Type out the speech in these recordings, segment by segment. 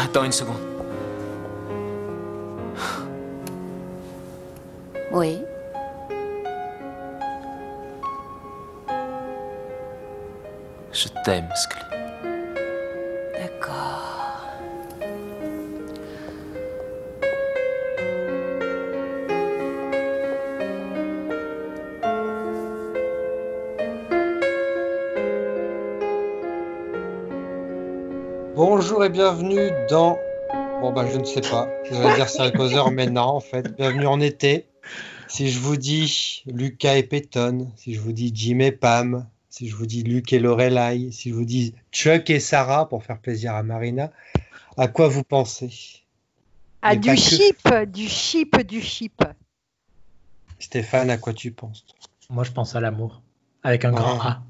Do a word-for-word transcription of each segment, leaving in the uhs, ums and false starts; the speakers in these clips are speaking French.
Attends une seconde. Oui. Je t'aime, Scully. D'accord. Bonjour et bienvenue dans... Bon bah je ne sais pas, je vais dire Série Causeur, mais non en fait, bienvenue en été. Si je vous dis Lucas et Peyton, si je vous dis Jim et Pam... Si je vous dis Luc et Lorelai, si je vous dis Chuck et Sarah, pour faire plaisir à Marina, à quoi vous pensez? À du chip, que... du chip, du chip. Stéphane, à quoi tu penses? Moi, je pense à l'amour, avec un ah. grand A.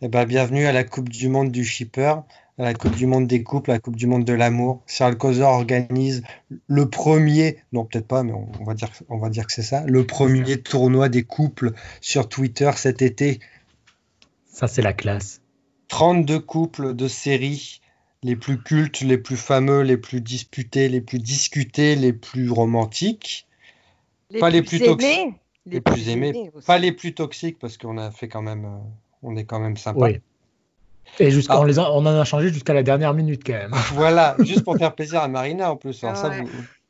Eh ben, bienvenue à la Coupe du Monde du shipper, à la Coupe du Monde des couples, à la Coupe du Monde de l'amour. Charles Causeur organise le premier, non peut-être pas, mais on va dire, on va dire que c'est ça, le premier tournoi des couples sur Twitter cet été. Ça, c'est la classe. trente-deux couples de séries, les plus cultes, les plus fameux, les plus disputés, les plus discutés, les plus romantiques. Les pas plus les plus toxiques. Les, les plus, plus aimés. aimés pas les plus toxiques, parce qu'on a fait quand même, on est quand même sympa. Oui. Et jusqu'à, ah, on, les a, on en a changé jusqu'à la dernière minute quand même. Voilà, juste pour faire plaisir à Marina en plus. Alors, ah ouais. Ça, vous,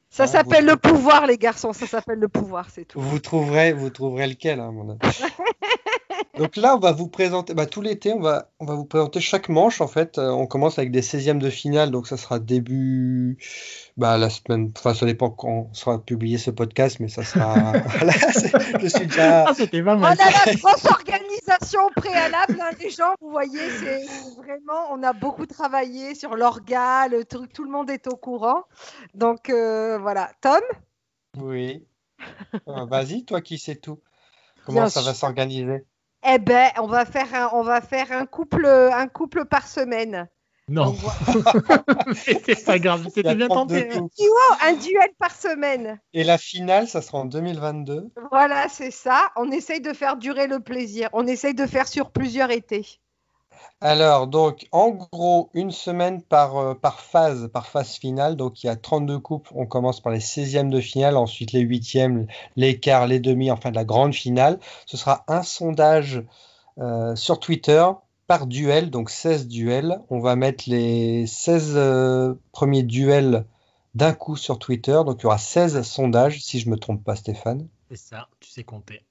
ça hein, s'appelle vous... le pouvoir les garçons, ça s'appelle le pouvoir, c'est tout. Vous trouverez, vous trouverez lequel. Hein, mon ami. Donc là, on va vous présenter, bah, tout l'été, on va, on va vous présenter chaque manche en fait. Euh, on commence avec des seizièmes de finale, donc ça sera début, bah, la semaine, enfin ça dépend quand sera publié ce podcast, mais ça sera. Voilà, je suis déjà. Ah, c'était pas mal. On a la grosse organisation préalable, hein, les gens, vous voyez, c'est vraiment, on a beaucoup travaillé sur l'orga, le truc, tout le monde est au courant. Donc euh, voilà, Tom. Oui. Euh, vas-y, toi qui sais tout. Comment Bien ça sûr. va s'organiser? Eh ben, on va faire un, on va faire un couple, un couple par semaine. Non, c'était pas grave, c'était bien tenté. Un duo, un duel par semaine. Et la finale, ça sera en deux mille vingt-deux. Voilà, c'est ça. On essaye de faire durer le plaisir. On essaye de faire sur plusieurs étés. Alors, donc, en gros, une semaine par, euh, par phase, par phase finale. Donc, il y a trente-deux coupes. On commence par les seizièmes de finale, ensuite les huitièmes, les quarts, les demi, enfin, de la grande finale. Ce sera un sondage euh, sur Twitter par duel, donc seize duels. On va mettre les seize euh, premiers duels d'un coup sur Twitter. Donc, il y aura seize sondages, si je ne me trompe pas, Stéphane. C'est ça, tu sais compter.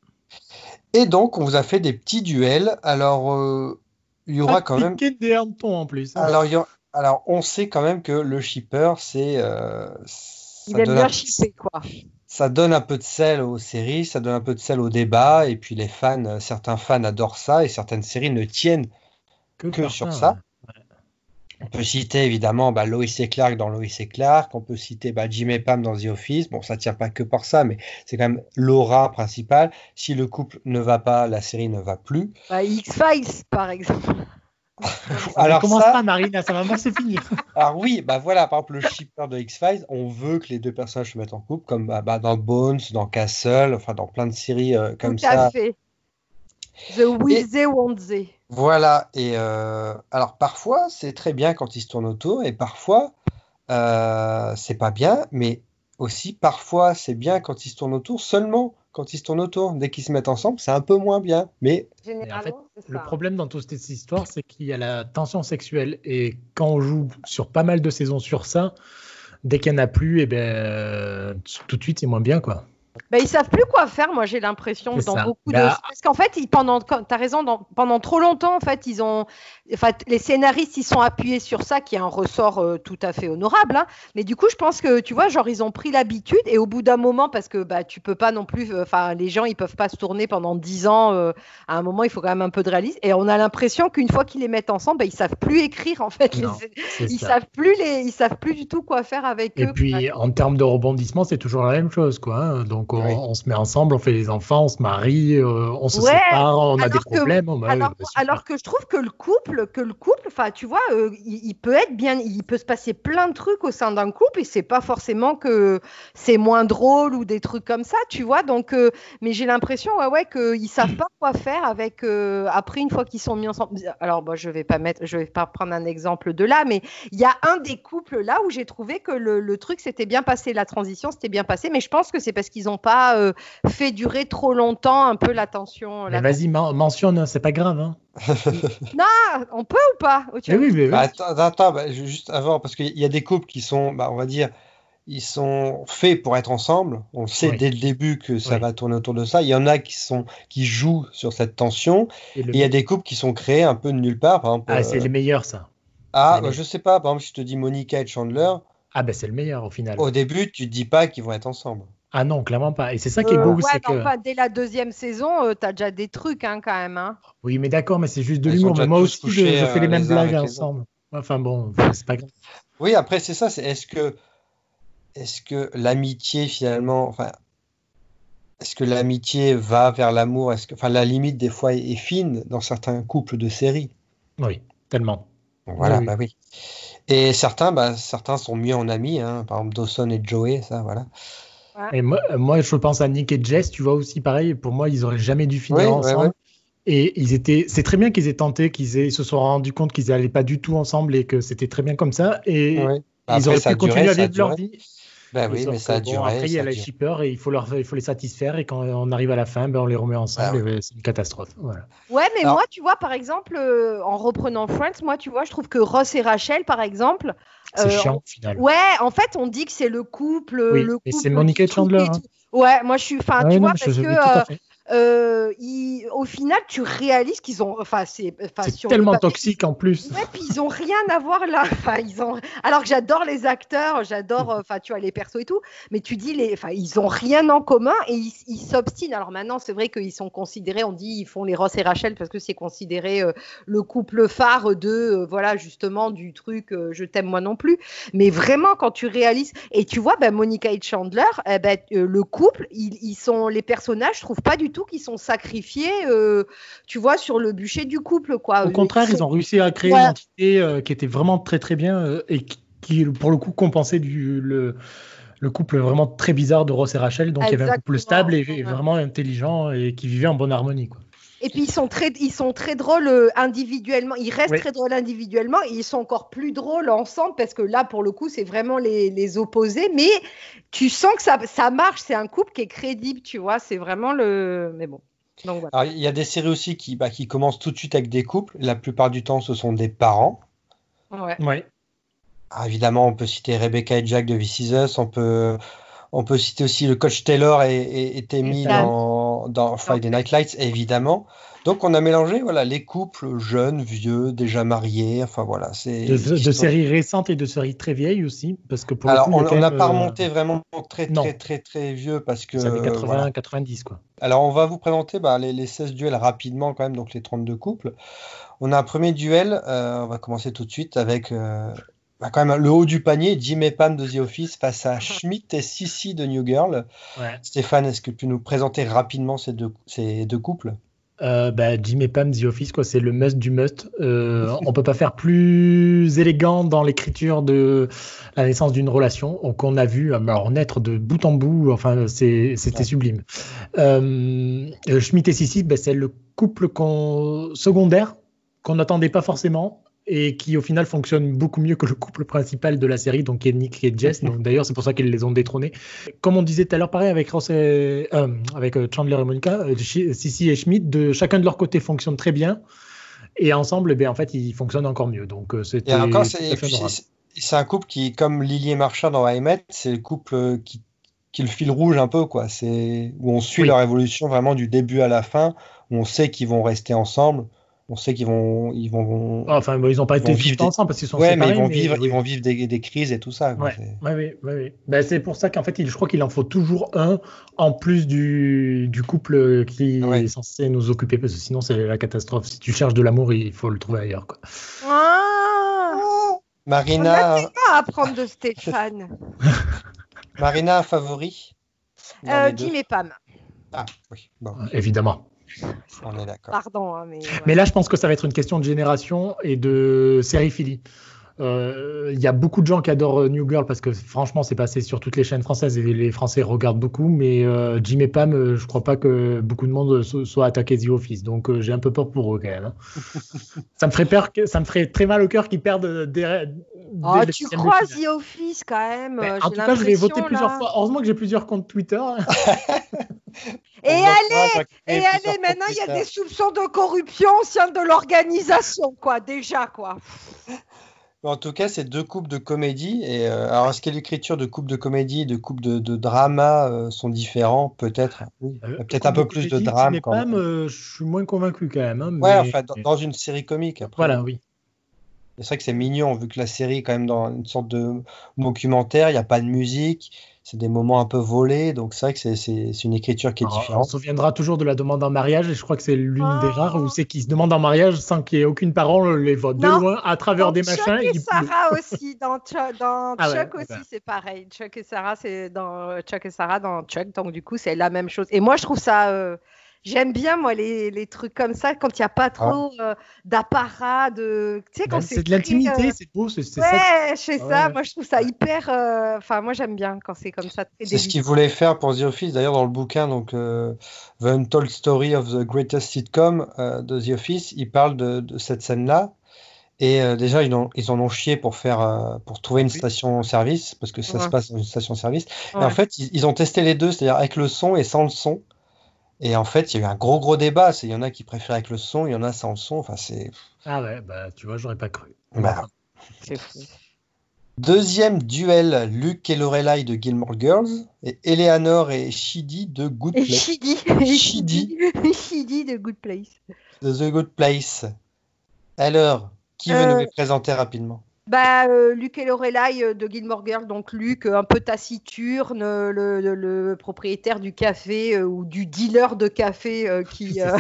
Et donc, on vous a fait des petits duels. Alors... Euh, Il y aura quand même. Des herpetons en plus. Hein. Alors, il y a... Alors, on sait quand même que le shipper, c'est. Euh... Il aime bien un... shipper, quoi. Ça donne un peu de sel aux séries, ça donne un peu de sel au débat, et puis les fans, certains fans adorent ça, et certaines séries ne tiennent que, que sur ça. Hein. Ouais. On peut citer évidemment bah, Lois et Clark dans Lois et Clark, on peut citer bah, Jim et Pam dans The Office. Bon, ça ne tient pas que par ça, mais c'est quand même l'aura principale. Si le couple ne va pas, la série ne va plus. Bah, X-Files, par exemple. Alors, commence ça... pas, Marina, ça va mal se finir. Alors, oui, bah voilà, par exemple, le shipper de X-Files, on veut que les deux personnages se mettent en couple, comme bah, bah, dans Bones, dans Castle, enfin, dans plein de séries euh, comme ça. Tout à fait. The Wizzy Wonzy. Voilà, et euh, alors parfois, c'est très bien quand ils se tournent autour, et parfois, euh, c'est pas bien, mais aussi parfois, c'est bien quand ils se tournent autour seulement. Quand ils se tournent autour, dès qu'ils se mettent ensemble, c'est un peu moins bien. Mais en fait, le problème dans toute cette histoire, c'est qu'il y a la tension sexuelle. Et quand on joue sur pas mal de saisons sur ça, dès qu'il n'y en a plus, eh ben, tout de suite, c'est moins bien, quoi. Bah, ils ne savent plus quoi faire, moi j'ai l'impression, c'est dans ça. beaucoup bah... de... Parce qu'en fait, ils, pendant... t'as raison, dans... pendant trop longtemps, en fait, ils ont... enfin, les scénaristes, ils sont appuyés sur ça, qui est un ressort euh, tout à fait honorable. Hein. Mais du coup, je pense que, tu vois, genre, ils ont pris l'habitude, et au bout d'un moment, parce que bah, tu ne peux pas non plus... Enfin, les gens, ils ne peuvent pas se tourner pendant dix ans. Euh... À un moment, il faut quand même un peu de réalisme. Et on a l'impression qu'une fois qu'ils les mettent ensemble, bah, ils ne savent plus écrire, en fait. Non, les... Ils ne savent, les... savent plus du tout quoi faire avec et eux. Et puis, en termes de rebondissement, c'est toujours la même chose, quoi. Hein. Donc, Donc on, oui. on se met ensemble, on fait les enfants, on se marie, euh, on se ouais, sépare, on a des que, problèmes. On... Alors, ouais, alors que je trouve que le couple, que le couple, enfin tu vois, euh, il, il peut être bien, il peut se passer plein de trucs au sein d'un couple et c'est pas forcément que c'est moins drôle ou des trucs comme ça, tu vois. Donc, euh, mais j'ai l'impression, ouais, ouais, qu'ils savent pas quoi faire avec euh, après une fois qu'ils sont mis ensemble. Alors, bon, je vais pas mettre, je vais pas prendre un exemple de là, mais il y a un des couples là où j'ai trouvé que le, le truc s'était bien passé, la transition s'était bien passée, mais je pense que c'est parce qu'ils n'ont pas euh, fait durer trop longtemps un peu la tension. La vas-y, man- mentionne, c'est pas grave. Hein. Non, on peut ou pas oh, mais oui, mais oui. Bah, Attends, attends bah, juste avant, parce qu'il y a des couples qui sont, bah, on va dire, ils sont faits pour être ensemble. On le sait oui. dès le début que ça oui. va tourner autour de ça. Il y en a qui, sont, qui jouent sur cette tension. Et le... il y a des couples qui sont créés un peu de nulle part. Par exemple, ah, euh... c'est les meilleurs, ça. Ah, bah, je sais pas. Par exemple, je te dis Monica et Chandler. Ah, ben bah, c'est le meilleur au final. Au début, tu te dis pas qu'ils vont être ensemble. Ah non, clairement pas. Et c'est ça qui est beau. Euh, ouais, c'est non, que... pas dès la deuxième saison, euh, t'as déjà des trucs hein, quand même. Hein. Oui, mais d'accord, mais c'est juste de l'humour. Moi aussi, couchés, je, je fais les, les mêmes blagues ensemble. Enfin bon, c'est pas grave. Oui, après, c'est ça. C'est... Est-ce que... est-ce que l'amitié, finalement... Enfin, est-ce que l'amitié va vers l'amour ? Est-ce que... Enfin, la limite, des fois, est fine dans certains couples de séries. Oui, tellement. Voilà, oui. bah oui. Et certains, bah, certains sont mieux en amis. Hein. Par exemple, Dawson et Joey, ça, voilà. Et moi, moi, je pense à Nick et Jess, tu vois aussi, pareil, pour moi, ils n'auraient jamais dû finir oui, ensemble. Ouais, ouais. Et ils étaient, c'est très bien qu'ils aient tenté, qu'ils aient, ils se sont rendus compte qu'ils n'allaient pas du tout ensemble et que c'était très bien comme ça. Et ouais. bah, ils après, auraient pu continuer duré, à vivre leur vie. Ben oui, mais ça a bon, duré. Après, il y a la shipper et il faut, leur, il faut les satisfaire. Et quand on arrive à la fin, ben, on les remet ensemble. Ah ouais. Et c'est une catastrophe. Voilà. Ouais, mais alors... moi, tu vois, par exemple, euh, en reprenant Friends, moi, tu vois, je trouve que Ross et Rachel, par exemple. C'est euh, chiant, au final. Ouais, en fait, on dit que c'est le couple. Oui, le couple mais c'est Monica et Chandler. Hein. Ouais, moi, je suis. Enfin, ah, tu non, vois, parce je, que. Euh, ils, au final, tu réalises qu'ils ont, enfin, c'est, enfin, c'est sur tellement le... toxique en plus. Ouais, puis ils ont rien à voir là. Enfin, ils ont. Alors que j'adore les acteurs, j'adore, enfin, tu vois les persos et tout. Mais tu dis les, enfin, ils ont rien en commun et ils, ils s'obstinent. Alors maintenant, c'est vrai qu'ils sont considérés. On dit ils font les Ross et Rachel parce que c'est considéré euh, le couple phare de, euh, voilà, justement du truc. Euh, je t'aime moi non plus. Mais vraiment, quand tu réalises et tu vois, ben Monica et Chandler, eh ben euh, le couple, ils, ils sont les personnages. Je trouve pas du tout qui sont sacrifiés euh, tu vois sur le bûcher du couple quoi. Au contraire ils, sont... ils ont réussi à créer voilà. une entité euh, qui était vraiment très très bien euh, et qui, qui pour le coup compensait du, le, le couple vraiment très bizarre de Ross et Rachel donc Exactement. il y avait un couple stable et, et vraiment intelligent et qui vivait en bonne harmonie quoi. Et puis, ils sont très, ils sont très drôles individuellement. Ils restent oui. très drôles individuellement. Et ils sont encore plus drôles ensemble parce que là, pour le coup, c'est vraiment les, les opposés. Mais tu sens que ça, ça marche. C'est un couple qui est crédible, tu vois. C'est vraiment le... Mais bon. Donc, voilà. Alors, il y a des séries aussi qui, bah, qui commencent tout de suite avec des couples. La plupart du temps, ce sont des parents. Ouais. ouais. Ah, évidemment, on peut citer Rebecca et Jack de This Is Us. On peut... On peut citer aussi le coach Taylor et, et, et Tami dans, dans Friday Night Lights, évidemment. Donc, on a mélangé voilà, les couples jeunes, vieux, déjà mariés. Enfin, voilà, c'est de, de, de séries récentes et de séries très vieilles aussi. Parce que pour alors, coup, on n'a pas remonté euh... vraiment très, très, très, très, très vieux. Parce que, c'est des quatre-vingts, voilà. quatre-vingt-dix, quoi. Alors, on va vous présenter bah, les, les seize duels rapidement, quand même, donc les trente-deux couples. On a un premier duel. Euh, on va commencer tout de suite avec... Euh... Bah quand même, le haut du panier, Jim et Pam de The Office face à Schmidt et Sissi de New Girl. Ouais. Stéphane, est-ce que tu peux nous présenter rapidement ces deux, ces deux couples ? euh, bah, Jim et Pam, The Office, quoi, c'est le must du must. Euh, on ne peut pas faire plus élégant dans l'écriture de la naissance d'une relation qu'on a vu alors, naître de bout en bout. Enfin, c'est, c'était ouais. sublime. Euh, Schmidt et Sissi, bah, c'est le couple qu'on, secondaire qu'on n'attendait pas forcément. Et qui au final fonctionne beaucoup mieux que le couple principal de la série, donc qui est Nick et Jess. Donc d'ailleurs c'est pour ça qu'ils les ont détrônés. Comme on disait tout à l'heure, pareil avec Ross et, euh, avec Chandler et Monica, euh, Sissi et Schmidt, de chacun de leur côté fonctionnent très bien. Et ensemble, eh bien en fait ils fonctionnent encore mieux. Donc c'était. Et encore, c'est, et puis, c'est, c'est un couple qui, comme Lily et Marshall dans I Met, c'est le couple qui, qui le fil rouge un peu quoi. C'est où on suit oui. leur évolution vraiment du début à la fin, où on sait qu'ils vont rester ensemble. On sait qu'ils vont, ils vont. Enfin, ils n'ont pas été vivre des... ensemble parce qu'ils sont ouais, séparés. Ouais, mais ils vont mais... vivre, ils vont vivre des, des crises et tout ça. Quoi. Ouais, c'est... Ouais, ouais, ouais, ouais. Ben, c'est pour ça qu'en fait, je crois qu'il en faut toujours un en plus du du couple qui ouais. est censé nous occuper parce que sinon c'est la catastrophe. Si tu cherches de l'amour, il faut le trouver ailleurs, quoi. Ah oh Marina. On a tellement à apprendre de Stéphane. Marina, un favori. Euh, Jim et Pam. Ah, oui. Bon. Évidemment. On est d'accord. Pardon, hein, mais... Ouais. Mais là, je pense que ça va être une question de génération et de sériphilie. Il euh, y a beaucoup de gens qui adorent New Girl parce que franchement c'est passé sur toutes les chaînes françaises et les Français regardent beaucoup, mais euh, Jim et Pam euh, je crois pas que beaucoup de monde so- soit attaqué The Office, donc euh, j'ai un peu peur pour eux quand même, hein. ça, me ferait peur que, ça me ferait très mal au cœur qu'ils perdent des, des, oh, des tu crois The Office quand même, ben, en tout cas je l'ai voté là. Plusieurs fois, heureusement que j'ai plusieurs comptes Twitter. Et allez, et allez maintenant il y a des soupçons de corruption au sein de l'organisation quoi, déjà quoi. En tout cas, c'est deux coupes de comédie. Et, euh, alors, est-ce que l'écriture de coupes de comédie et de coupes de, de drama euh, sont différents ? Peut-être. Oui. Euh, peut-être un peu plus de drame. Quand même, euh, je suis moins convaincu quand même. Hein, mais... Ouais, enfin, dans, dans une série comique. Après. Voilà, oui. C'est vrai que c'est mignon, vu que la série est quand même dans une sorte de documentaire, il n'y a pas de musique, c'est des moments un peu volés, donc c'est vrai que c'est, c'est, c'est une écriture qui est alors, différente. On se souviendra toujours de la demande en mariage, et je crois que c'est l'une ah. des rares où c'est qu'ils se demandent en mariage sans qu'il n'y ait aucune parole, les vote de loin, à travers des Chuck machins. Chuck et Sarah aussi, dans, Ch- dans ah Chuck ouais, aussi, ben. C'est pareil. Chuck et Sarah, c'est dans Chuck et Sarah dans Chuck, donc du coup, c'est la même chose. Et moi, je trouve ça... Euh... J'aime bien, moi, les, les trucs comme ça, quand il n'y a pas trop ah. euh, d'apparat, de... tu sais, quand ben, c'est, c'est de l'intimité, euh... c'est beau, c'est, c'est ouais, ça. Ouais, c'est ça, moi je trouve ça hyper... Euh... Enfin, moi j'aime bien quand c'est comme ça. C'est, c'est ce qu'ils voulaient faire pour The Office, d'ailleurs dans le bouquin, donc euh, The Untold Story of the Greatest Sitcom euh, de The Office, ils parlent de, de cette scène-là, et euh, déjà ils, ont, ils en ont chié pour, faire, euh, pour trouver une station-service, parce que ça ouais. se passe dans une station-service, ouais. Et en fait, ils, ils ont testé les deux, c'est-à-dire avec le son et sans le son. Et en fait, il y a eu un gros, gros débat. Il y en a qui préfèrent avec le son, il y en a sans le son. Enfin, c'est... Ah ouais, bah, tu vois, j'aurais pas cru. Bah. C'est fou. Deuxième duel, Luc et Lorelai de Gilmore Girls et Eleanor et Chidi de Good Place. Chidi. Chidi. Chidi de Good Place. De The Good Place. Alors, qui euh... veut nous les présenter rapidement ? Bah, euh, Luc et Lorelai euh, de Gilmore Girls, donc Luc, euh, un peu taciturne, euh, le, le, le propriétaire du café euh, ou du dealer de café euh, qui, euh,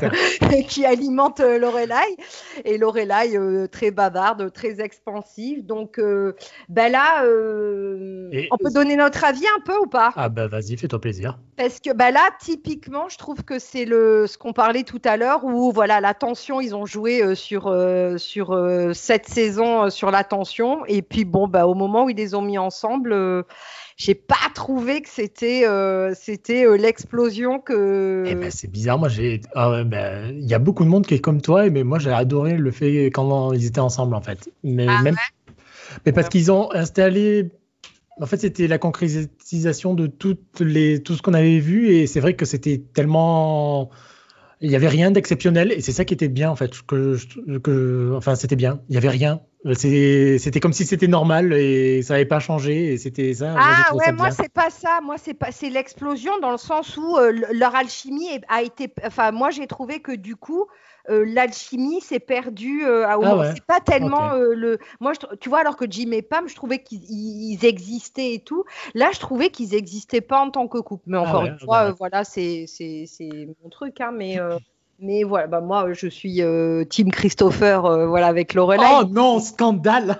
qui alimente euh, Lorelai, et Lorelai euh, très bavarde, très expansive. Donc euh, bah là, euh, et... on peut donner notre avis un peu ou pas ? Ah bah vas-y, fais-toi plaisir. Parce que bah là, typiquement, je trouve que c'est le ce qu'on parlait tout à l'heure où voilà la tension, ils ont joué euh, sur euh, sur euh, cette saison euh, sur la tension. Et puis bon, bah, au moment où ils les ont mis ensemble, euh, j'ai pas trouvé que c'était, euh, c'était euh, l'explosion que. Eh ben, c'est bizarre, moi j'ai, ah, ben, y a beaucoup de monde qui est comme toi, mais moi j'ai adoré le fait quand ils étaient ensemble en fait. Mais ah, même, ouais. mais parce ouais. qu'ils ont installé. En fait, c'était la concrétisation de toutes les, tout ce qu'on avait vu, et c'est vrai que c'était tellement. Il n'y avait rien d'exceptionnel et c'est ça qui était bien en fait. Que, que, enfin, c'était bien. Il n'y avait rien. C'est, c'était comme si c'était normal et ça n'avait pas changé et c'était ça. Ah moi, ouais, ça moi bien. C'est pas ça. Moi c'est pas, c'est l'explosion dans le sens où euh, leur alchimie a été. Enfin moi j'ai trouvé que du coup. Euh, l'alchimie s'est perdue euh, à ah ouais. c'est pas tellement okay. euh, le moi je... tu vois alors que Jim et Pam je trouvais qu'ils ils existaient et tout là je trouvais qu'ils existaient pas en tant que couple mais encore ah ouais, une fois ouais. euh, voilà c'est c'est c'est mon truc hein mais euh... mais voilà bah moi je suis euh, team Christopher euh, voilà avec Lorelai. Oh non scandale.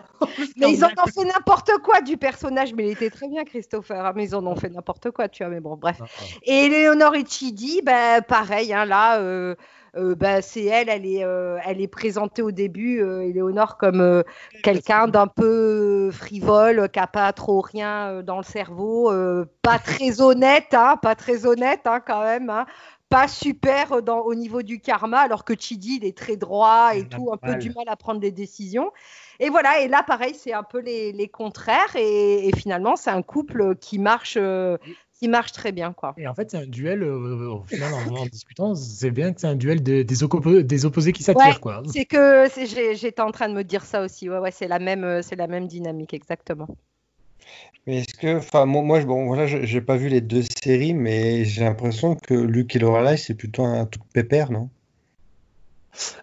Mais ils en ont fait n'importe quoi du personnage mais il était très bien Christopher hein, mais ils en ont fait n'importe quoi tu vois mais bon bref. Et Eleanor et Chidi bah pareil hein là euh... Euh, bah, c'est elle, elle est, euh, elle est présentée au début, euh, Eleanor, comme euh, quelqu'un d'un peu frivole, euh, qui n'a pas trop rien euh, dans le cerveau, euh, pas très honnête, hein, pas très honnête hein, quand même, hein, pas super dans, au niveau du karma, alors que Chidi, il est très droit et tout, un peu du mal à prendre des décisions. Et voilà, et là, pareil, c'est un peu les, les contraires, et, et finalement, c'est un couple qui marche... Euh, Il marche très bien, quoi. Et en fait, c'est un duel, euh, au final, en, en discutant, c'est bien que c'est un duel de, des, oppo- des opposés qui s'attirent, ouais, quoi. C'est que c'est, j'ai, j'étais en train de me dire ça aussi. Ouais, ouais, c'est la même, c'est la même dynamique, exactement. Mais est-ce que, enfin, moi, bon, voilà, j'ai pas vu les deux séries, mais j'ai l'impression que Luc et Lorelai, c'est plutôt un tout pépère, non ?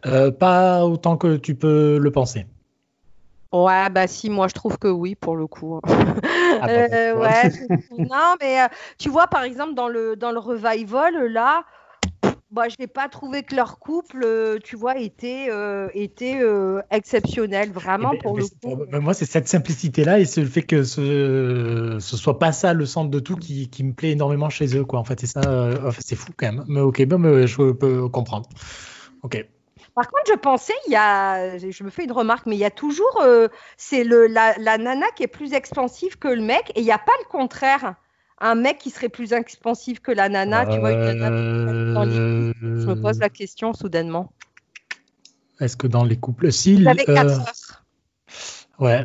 euh, Pas autant que tu peux le penser. Ouais, bah si, moi je trouve que oui, pour le coup. Ah, euh, ouais, non, mais euh, tu vois, par exemple, dans le, dans le revival, là, moi, je n'ai pas trouvé que leur couple, tu vois, était, euh, était euh, exceptionnel, vraiment, eh ben, pour le coup. Ben, moi, c'est cette simplicité-là et c'est le fait que ce ne soit pas ça le centre de tout qui, qui me plaît énormément chez eux, quoi. En fait, c'est ça, euh, c'est fou quand même. Mais ok, ben, mais je peux comprendre. Ok. Par contre, je pensais, il y a, je me fais une remarque, mais il y a toujours, euh, c'est le, la, la nana qui est plus expansive que le mec et il n'y a pas le contraire. Un mec qui serait plus expansif que la nana, euh... tu vois, une nana dans les couples. Je me pose la question soudainement. Est-ce que dans les couples, si il avait quatre sœurs. Ouais,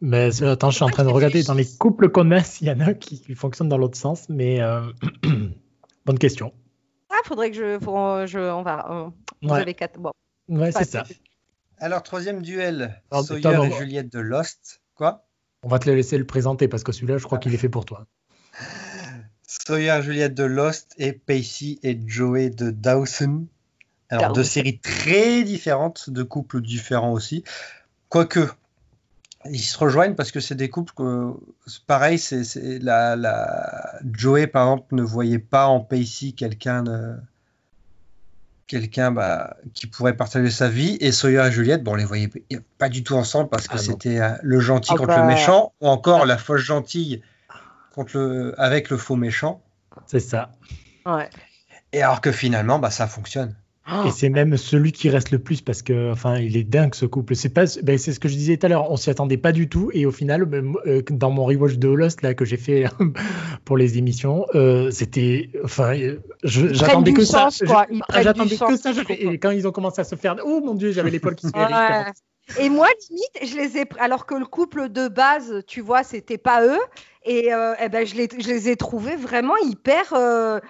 mais attends, je suis en train de regarder dans les couples qu'on a s'il y en a qui, qui fonctionnent dans l'autre sens, mais euh... bonne question. Ah, faudrait que je, faudrait, je on va, euh, vous ouais. avez quatre. Bon, ouais, c'est ça. Alors troisième duel, Alors, Sawyer Tom, et on... Juliette de Lost, quoi. On va te laisser le présenter parce que celui-là, je crois ah. qu'il est fait pour toi. Sawyer, Juliette de Lost et Pacey et Joey de Dawson. Alors Dawson. Deux séries très différentes, deux couples différents aussi. Quoique, ils se rejoignent parce que c'est des couples que, pareil, c'est, c'est la, la... Joey par exemple ne voyait pas en Pacey quelqu'un de... quelqu'un bah, qui pourrait partager sa vie, et Sawyer et Juliette, bon, on les voyait pas du tout ensemble parce que ah c'était bon. le gentil ah contre bah... le méchant, ou encore ah. la fausse gentille contre le, avec le faux méchant. C'est ça. Ouais. Et alors que finalement, bah, ça fonctionne. Oh. Et c'est même celui qui reste le plus parce que, enfin, il est dingue ce couple. C'est pas, ben, c'est ce que je disais tout à l'heure. On s'y attendait pas du tout. Et au final, ben, euh, dans mon rewatch de Lost là que j'ai fait pour les émissions, euh, c'était, enfin, j'attendais que ça. J'attendais que ça. Et quand ils ont commencé à se faire, oh mon Dieu, j'avais l'épaule qui se allait. Et moi, limite, je les ai, alors que le couple de base, tu vois, c'était pas eux. Et euh, eh ben, je les, je les ai trouvés vraiment hyper. Enfin, euh,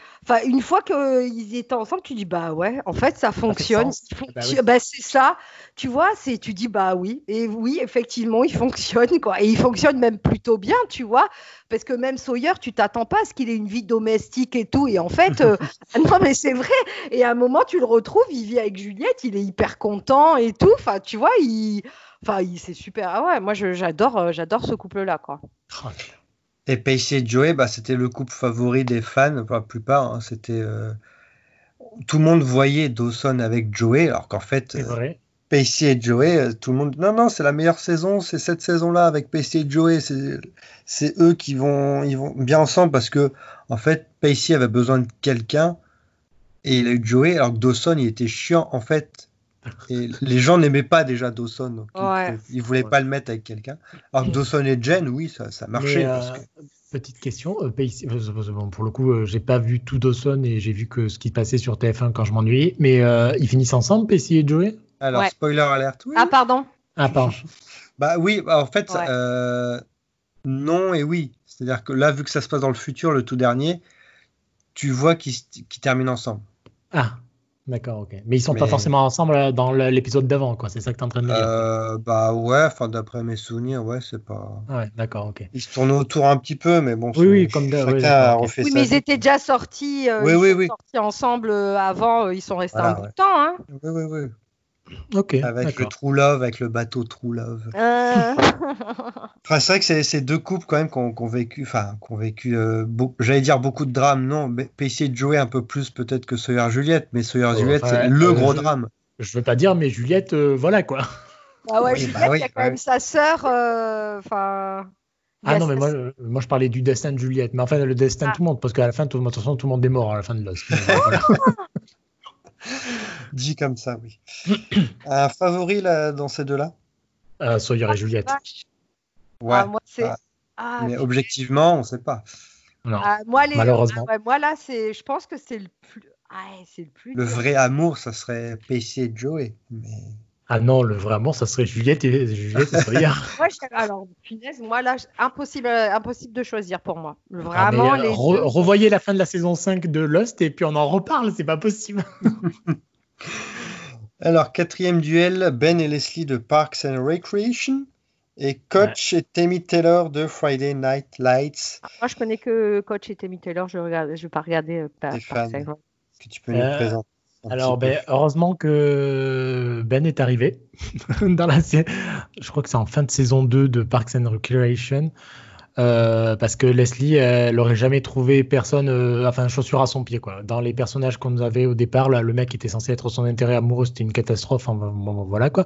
une fois qu'ils étaient ensemble, tu dis bah ouais, en fait, ça fonctionne. Ça fait bah, oui. bah, c'est ça, tu vois, c'est, tu dis bah oui, et oui, effectivement, ils fonctionnent quoi, et ils fonctionnent même plutôt bien, tu vois, parce que même Sawyer, tu t'attends pas à ce qu'il ait une vie domestique et tout, et en fait, euh, non mais c'est vrai. Et à un moment, tu le retrouves, il vit avec Juliette, il est hyper content et tout. Enfin, tu vois, il, enfin, il, c'est super. Ah ouais, moi, je, j'adore, euh, j'adore ce couple-là, quoi. Et Pacey et Joey, bah, c'était le couple favori des fans, pour la plupart. Hein, c'était, euh, tout le monde voyait Dawson avec Joey, alors qu'en fait, euh, Pacey et Joey, euh, tout le monde... Non, non, c'est la meilleure saison, c'est cette saison-là avec Pacey et Joey. C'est, c'est eux qui vont, ils vont bien ensemble parce que, en fait, Pacey avait besoin de quelqu'un et il a eu Joey, alors que Dawson, il était chiant, en fait. Et les gens n'aimaient pas déjà Dawson, donc ouais. ils, ils voulaient ouais. pas le mettre avec quelqu'un. Alors que Dawson et Jen, oui, ça, ça marchait. Mais, parce que... euh, petite question, euh, Pacey, euh, bon, pour le coup, euh, j'ai pas vu tout Dawson et j'ai vu que ce qui se passait sur T F un quand je m'ennuyais. Mais euh, ils finissent ensemble, Pacey et Joey ? Alors ouais. spoiler alert. Oui. Ah pardon. Ah pardon. Bah oui, bah, en fait, ouais. euh, non et oui. C'est-à-dire que là, vu que ça se passe dans le futur, le tout dernier, tu vois qu'ils, qu'ils terminent ensemble. Ah. D'accord, ok. Mais ils sont mais... pas forcément ensemble dans l'épisode d'avant, quoi. C'est ça que t'es en train de me dire. Euh, bah ouais, enfin d'après mes souvenirs, ouais, c'est pas. Ouais, d'accord, ok. Ils se tournaient autour un petit peu, mais bon. Oui, oui, comme d'hab. Oui, okay. oui, mais ils étaient déjà sortis. Euh, oui, ils oui, sont oui. sortis ensemble avant. Euh, ils sont restés voilà, un ouais. bout de temps, hein. Oui, oui, oui. Ok. Avec d'accord. le True Love, avec le bateau True Love. Euh... enfin, c'est vrai que c'est ces deux couples quand même qu'on, qu'on vécu, enfin, qu'on vécu. Euh, beau, j'allais dire beaucoup de drames, non. Mais Pacey de jouer un peu plus peut-être que Sawyer Juliette, mais Sawyer oh, Juliette, enfin, c'est le euh, gros je, drame. Je veux pas dire, mais Juliette, euh, voilà quoi. Ah ouais, oui, Juliette, il bah, oui, y a quand ouais. même sa sœur. Enfin. Euh, ah non, mais moi, euh, moi, je parlais du destin de Juliette, mais enfin le destin ah. de tout le monde, parce qu'à la fin, tout, de toute façon, tout le monde est mort à la fin de Lost. Voilà. Dit comme ça, oui. Un favori là dans ces deux-là. Euh, Sawyer ah, et Juliette. Ouais. Ah, moi, c'est... Ah, mais objectivement, on ne sait pas. Non. Ah, moi, les... Malheureusement. Ah, ouais, moi là, c'est... je pense que c'est le plus. Ah, c'est le plus. Le vrai amour, ça serait Pacey et Joey. Mais... Ah non, le vrai amour, ça serait Juliette et Juliette et Sawyer. moi, je... Alors, punaise, moi là, impossible, impossible de choisir pour moi. Vraiment. Ah, mais, les re- deux... Revoyez la fin de la saison cinq de Lost et puis on en reparle. C'est pas possible. Alors, quatrième duel, Ben et Leslie de Parks and Recreation et Coach ouais. et Tammy Taylor de Friday Night Lights. Ah, moi, je connais que Coach et Tammy Taylor, je ne vais pas regarder par, Stéphane, par que tu peux euh, nous présenter. Alors, ben, heureusement que Ben est arrivé. Dans la... Je crois que c'est en fin de saison deux de Parks and Recreation. euh, parce que Leslie, elle n'aurait jamais trouvé personne, euh, enfin chaussure à son pied, quoi. Dans les personnages qu'on avait au départ, là, le mec était censé être son intérêt amoureux, c'était une catastrophe, hein, bon, voilà quoi.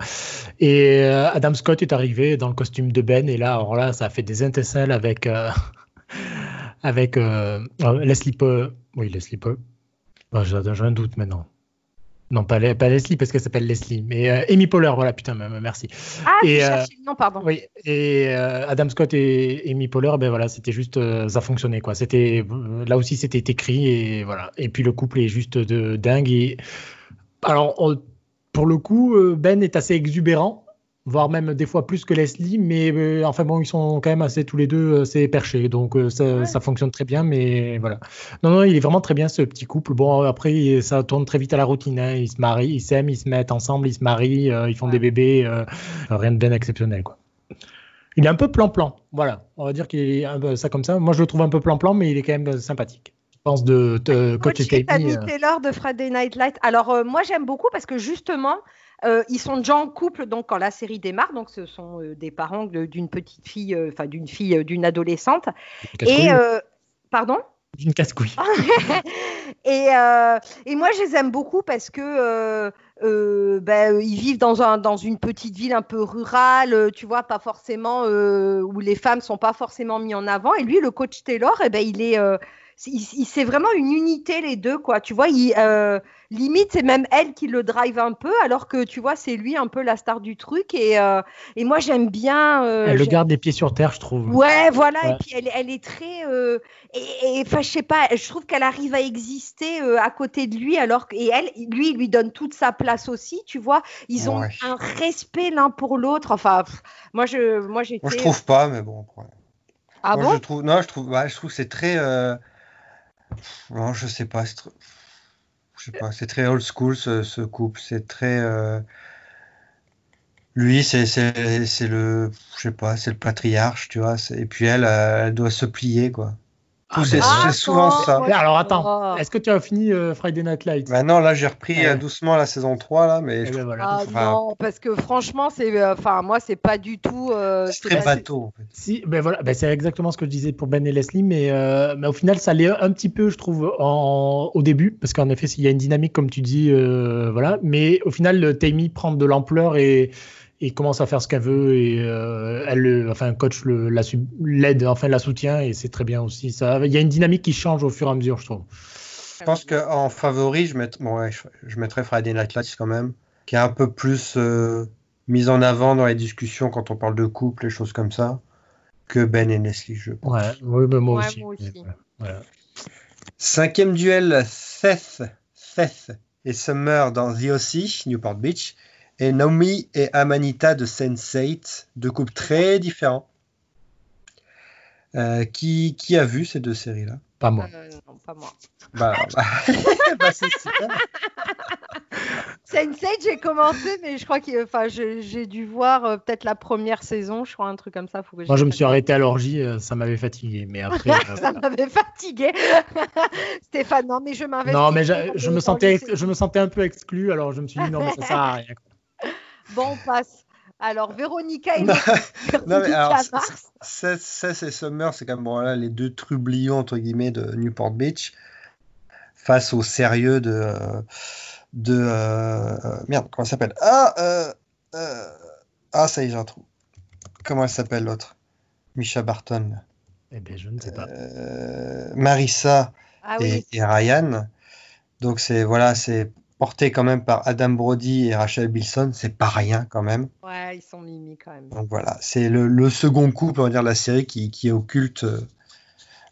Et euh, Adam Scott est arrivé dans le costume de Ben, et là, alors là, ça a fait des intestins avec euh, avec euh, Leslie Poe, oui Leslie Poe. Bon, j'ai, j'ai un doute maintenant. Non, pas, pas Leslie, parce qu'elle s'appelle Leslie, mais euh, Amy Poehler, voilà, putain, merci. Ah, et, je cherchais le nom, pardon. Oui, et euh, Adam Scott et Amy Poehler, ben voilà, c'était juste, euh, ça fonctionnait, quoi. C'était, là aussi, c'était écrit, et voilà. Et puis, le couple est juste de, dingue. Et... Alors, on, pour le coup, Ben est assez exubérant, voire même des fois plus que Leslie, mais euh, enfin, bon, ils sont quand même assez, tous les deux, assez perchés, donc euh, ça, ouais. ça fonctionne très bien, mais voilà. Non, non, il est vraiment très bien, ce petit couple. Bon, après, ça tourne très vite à la routine, hein. Ils se marient, ils s'aiment, ils se mettent ensemble, ils se marient, euh, ils font ouais. des bébés, euh, rien de bien exceptionnel, quoi. Il est un peu plan-plan, voilà. On va dire qu'il est un peu ça comme ça. Moi, je le trouve un peu plan-plan, mais il est quand même sympathique. Je pense de, de coach et Tami Taylor de Friday Night Lights. Alors, euh, moi, j'aime beaucoup parce que, justement, Euh, ils sont déjà en couple donc quand la série démarre, donc ce sont euh, des parents de, d'une petite fille, enfin euh, d'une fille, euh, d'une adolescente. Et euh, pardon. D'une casse-couille. et, euh, et moi, je les aime beaucoup parce que euh, euh, ben, ils vivent dans, un, dans une petite ville un peu rurale, tu vois, pas forcément euh, où les femmes sont pas forcément mises en avant. Et lui, le coach Taylor, eh ben il est euh, c'est vraiment une unité, les deux, quoi. Tu vois, il, euh, limite, c'est même elle qui le drive un peu, alors que, tu vois, c'est lui un peu la star du truc. Et, euh, et moi, j'aime bien... Euh, elle j'aime... le garde les pieds sur terre, je trouve. Ouais, voilà. Ouais. Et puis, elle, elle est très... Euh, et, et, 'fin, je sais pas, je trouve qu'elle arrive à exister euh, à côté de lui, alors que... Et elle, lui, il lui donne toute sa place aussi, tu vois. Ils ont ouais. un respect l'un pour l'autre. Enfin, pff, moi, je, moi, j'étais... Moi, je trouve pas, mais bon... Ouais. Ah moi, bon je trouve... Non, je trouve, bah, je trouve que c'est très... Euh... Non, je sais pas, c'est tr... je sais pas, c'est très old school ce, ce couple, c'est très euh... lui c'est c'est c'est le je sais pas, c'est le patriarche, tu vois, c'est... et puis elle euh, elle doit se plier, quoi. Ah, c'est, bah, c'est souvent oh, ça. Alors attends, est-ce que tu as fini euh, Friday Night Lights ? Bah non, là j'ai repris ouais. euh, doucement la saison trois là, mais je... ben voilà. Ah enfin... non, parce que franchement c'est enfin euh, moi c'est pas du tout euh, c'est, c'est très là, bateau c'est... en fait. Si ben voilà, ben c'est exactement ce que je disais pour Ben et Leslie, mais euh, mais au final ça l'est un petit peu, je trouve, en... au début, parce qu'en effet il y a une dynamique comme tu dis euh, voilà, mais au final Tami prend de l'ampleur et et commence à faire ce qu'elle veut et euh, elle le, enfin coach le, la sub, l'aide, enfin la soutient, et c'est très bien aussi ça. Il y a une dynamique qui change au fur et à mesure, je trouve. Je pense que en favori, je mettrais, bon ouais, je, je mettrais Friday Night Lights quand même, qui est un peu plus euh, mise en avant dans les discussions quand on parle de couple et choses comme ça, que Ben et Leslie, je pense. Ouais, oui, bah moi, ouais aussi. moi aussi. Voilà. Cinquième duel, Seth, Seth et Summer dans The O C, Newport Beach. Et Naomi et Amanita de Sense eight, deux couples très différents. Euh, qui, qui a vu ces deux séries-là ? Pas moi. Euh, non, pas moi. Bah, bah... bah, c'est super. Sense eight, j'ai commencé, mais je crois que enfin, je, j'ai dû voir euh, peut-être la première saison, je crois, un truc comme ça. Faut que moi, je me suis arrêté à l'orgie, euh, ça m'avait fatigué. Mais après, euh, ça m'avait fatigué. Stéphane, non, mais je m'investis. Non, mais je, je, me sentais, je me sentais un peu exclu, alors je me suis dit non, mais ça sert à rien. Bon, on passe. Alors, Véronica et Mars. Seth et Summer, c'est quand même bon, là, les deux trublions entre guillemets de Newport Beach face au sérieux de de euh, merde, comment ça s'appelle ? Ah, euh, euh, ah, ça y est, j'ai un trou. Comment elle s'appelle l'autre ? Misha Barton. Eh bien, je ne sais pas. Euh, Marissa ah, oui. et, et Ryan. Donc c'est voilà, c'est porté quand même par Adam Brody et Rachel Bilson, c'est pas rien quand même. Ouais, ils sont mimi quand même. Donc voilà, c'est le, le second couple, on va dire, de la série qui, qui occulte euh,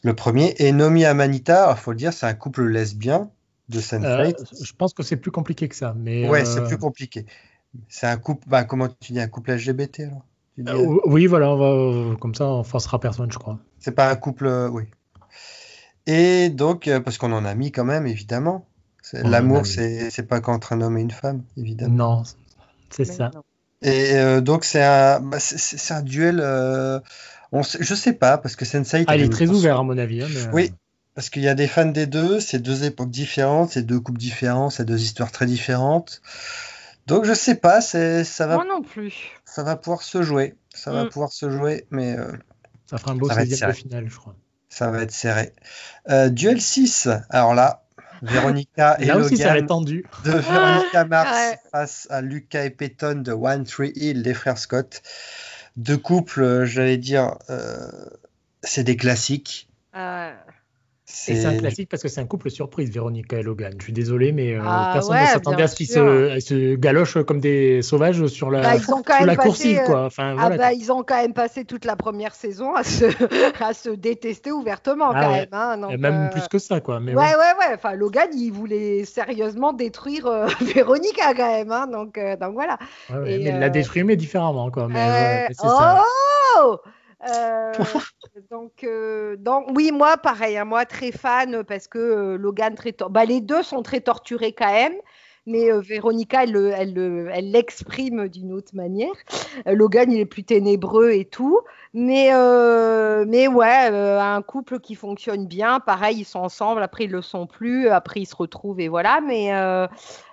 le premier. Et Naomi Amanita, il faut le dire, c'est un couple lesbien de Sense eight. Euh, je pense que c'est plus compliqué que ça. Mais ouais, euh... c'est plus compliqué. C'est un couple, bah, comment tu dis, un couple L G B T alors tu dis, euh, euh... Oui, voilà, on va, euh, comme ça, on forcera personne, je crois. C'est pas un couple, euh, oui. Et donc, euh, parce qu'on en a mis quand même, évidemment. C'est, l'amour, c'est, c'est pas qu'entre un homme et une femme, évidemment. Non, c'est mais ça. Non. Et euh, donc, c'est un, bah, c'est, c'est un duel. Euh, on, je sais pas, parce que Sense eight. Ah, il est très ouvert, à mon avis. Hein, mais... Oui, parce qu'il y a des fans des deux, c'est deux époques différentes, c'est deux couples différents, c'est deux histoires très différentes. Donc, je sais pas, c'est, ça va. Moi non plus. Ça va pouvoir se jouer. Ça mm. va pouvoir se jouer, mais euh, Ça fera un beau seizième de finale, je crois. Ça va être serré. Euh, duel six. Alors là, Véronica et là Logan. Là aussi, ça va être tendu. De Véronica Mars ouais. face à Lucas et Peyton de One Tree Hill, les frères Scott. Deux couples, j'allais dire, euh, c'est des classiques. Euh... C'est... Et c'est un classique parce que c'est un couple surprise, Véronica et Logan. Je suis désolé, mais euh, ah, personne ouais, ne s'attendait à ce qu'ils se, se galochent comme des sauvages sur la, bah, sur la coursive. Euh... Quoi. Enfin, ah, voilà, bah, quoi. Ils ont quand même passé toute la première saison à se, à se détester ouvertement, ah, quand ouais. même. Hein. Donc, et même euh... plus que ça. Quoi. Mais ouais, ouais, ouais, ouais. Enfin, Logan, il voulait sérieusement détruire euh, Véronica, quand même. Hein. Donc, euh, donc voilà. Ouais, ouais, et, mais euh... il l'a détruit, mais différemment. Quoi. Mais, euh... Euh, c'est oh ça. Euh, donc, euh, donc oui, moi pareil, hein, moi très fan parce que euh, Logan très tor- bah les deux sont très torturés quand même, mais euh, Véronica elle, elle, elle, elle l'exprime d'une autre manière. Euh, Logan il est plus ténébreux et tout, mais euh, mais ouais, euh, un couple qui fonctionne bien. Pareil, ils sont ensemble, après ils le sont plus, après ils se retrouvent et voilà. Mais euh,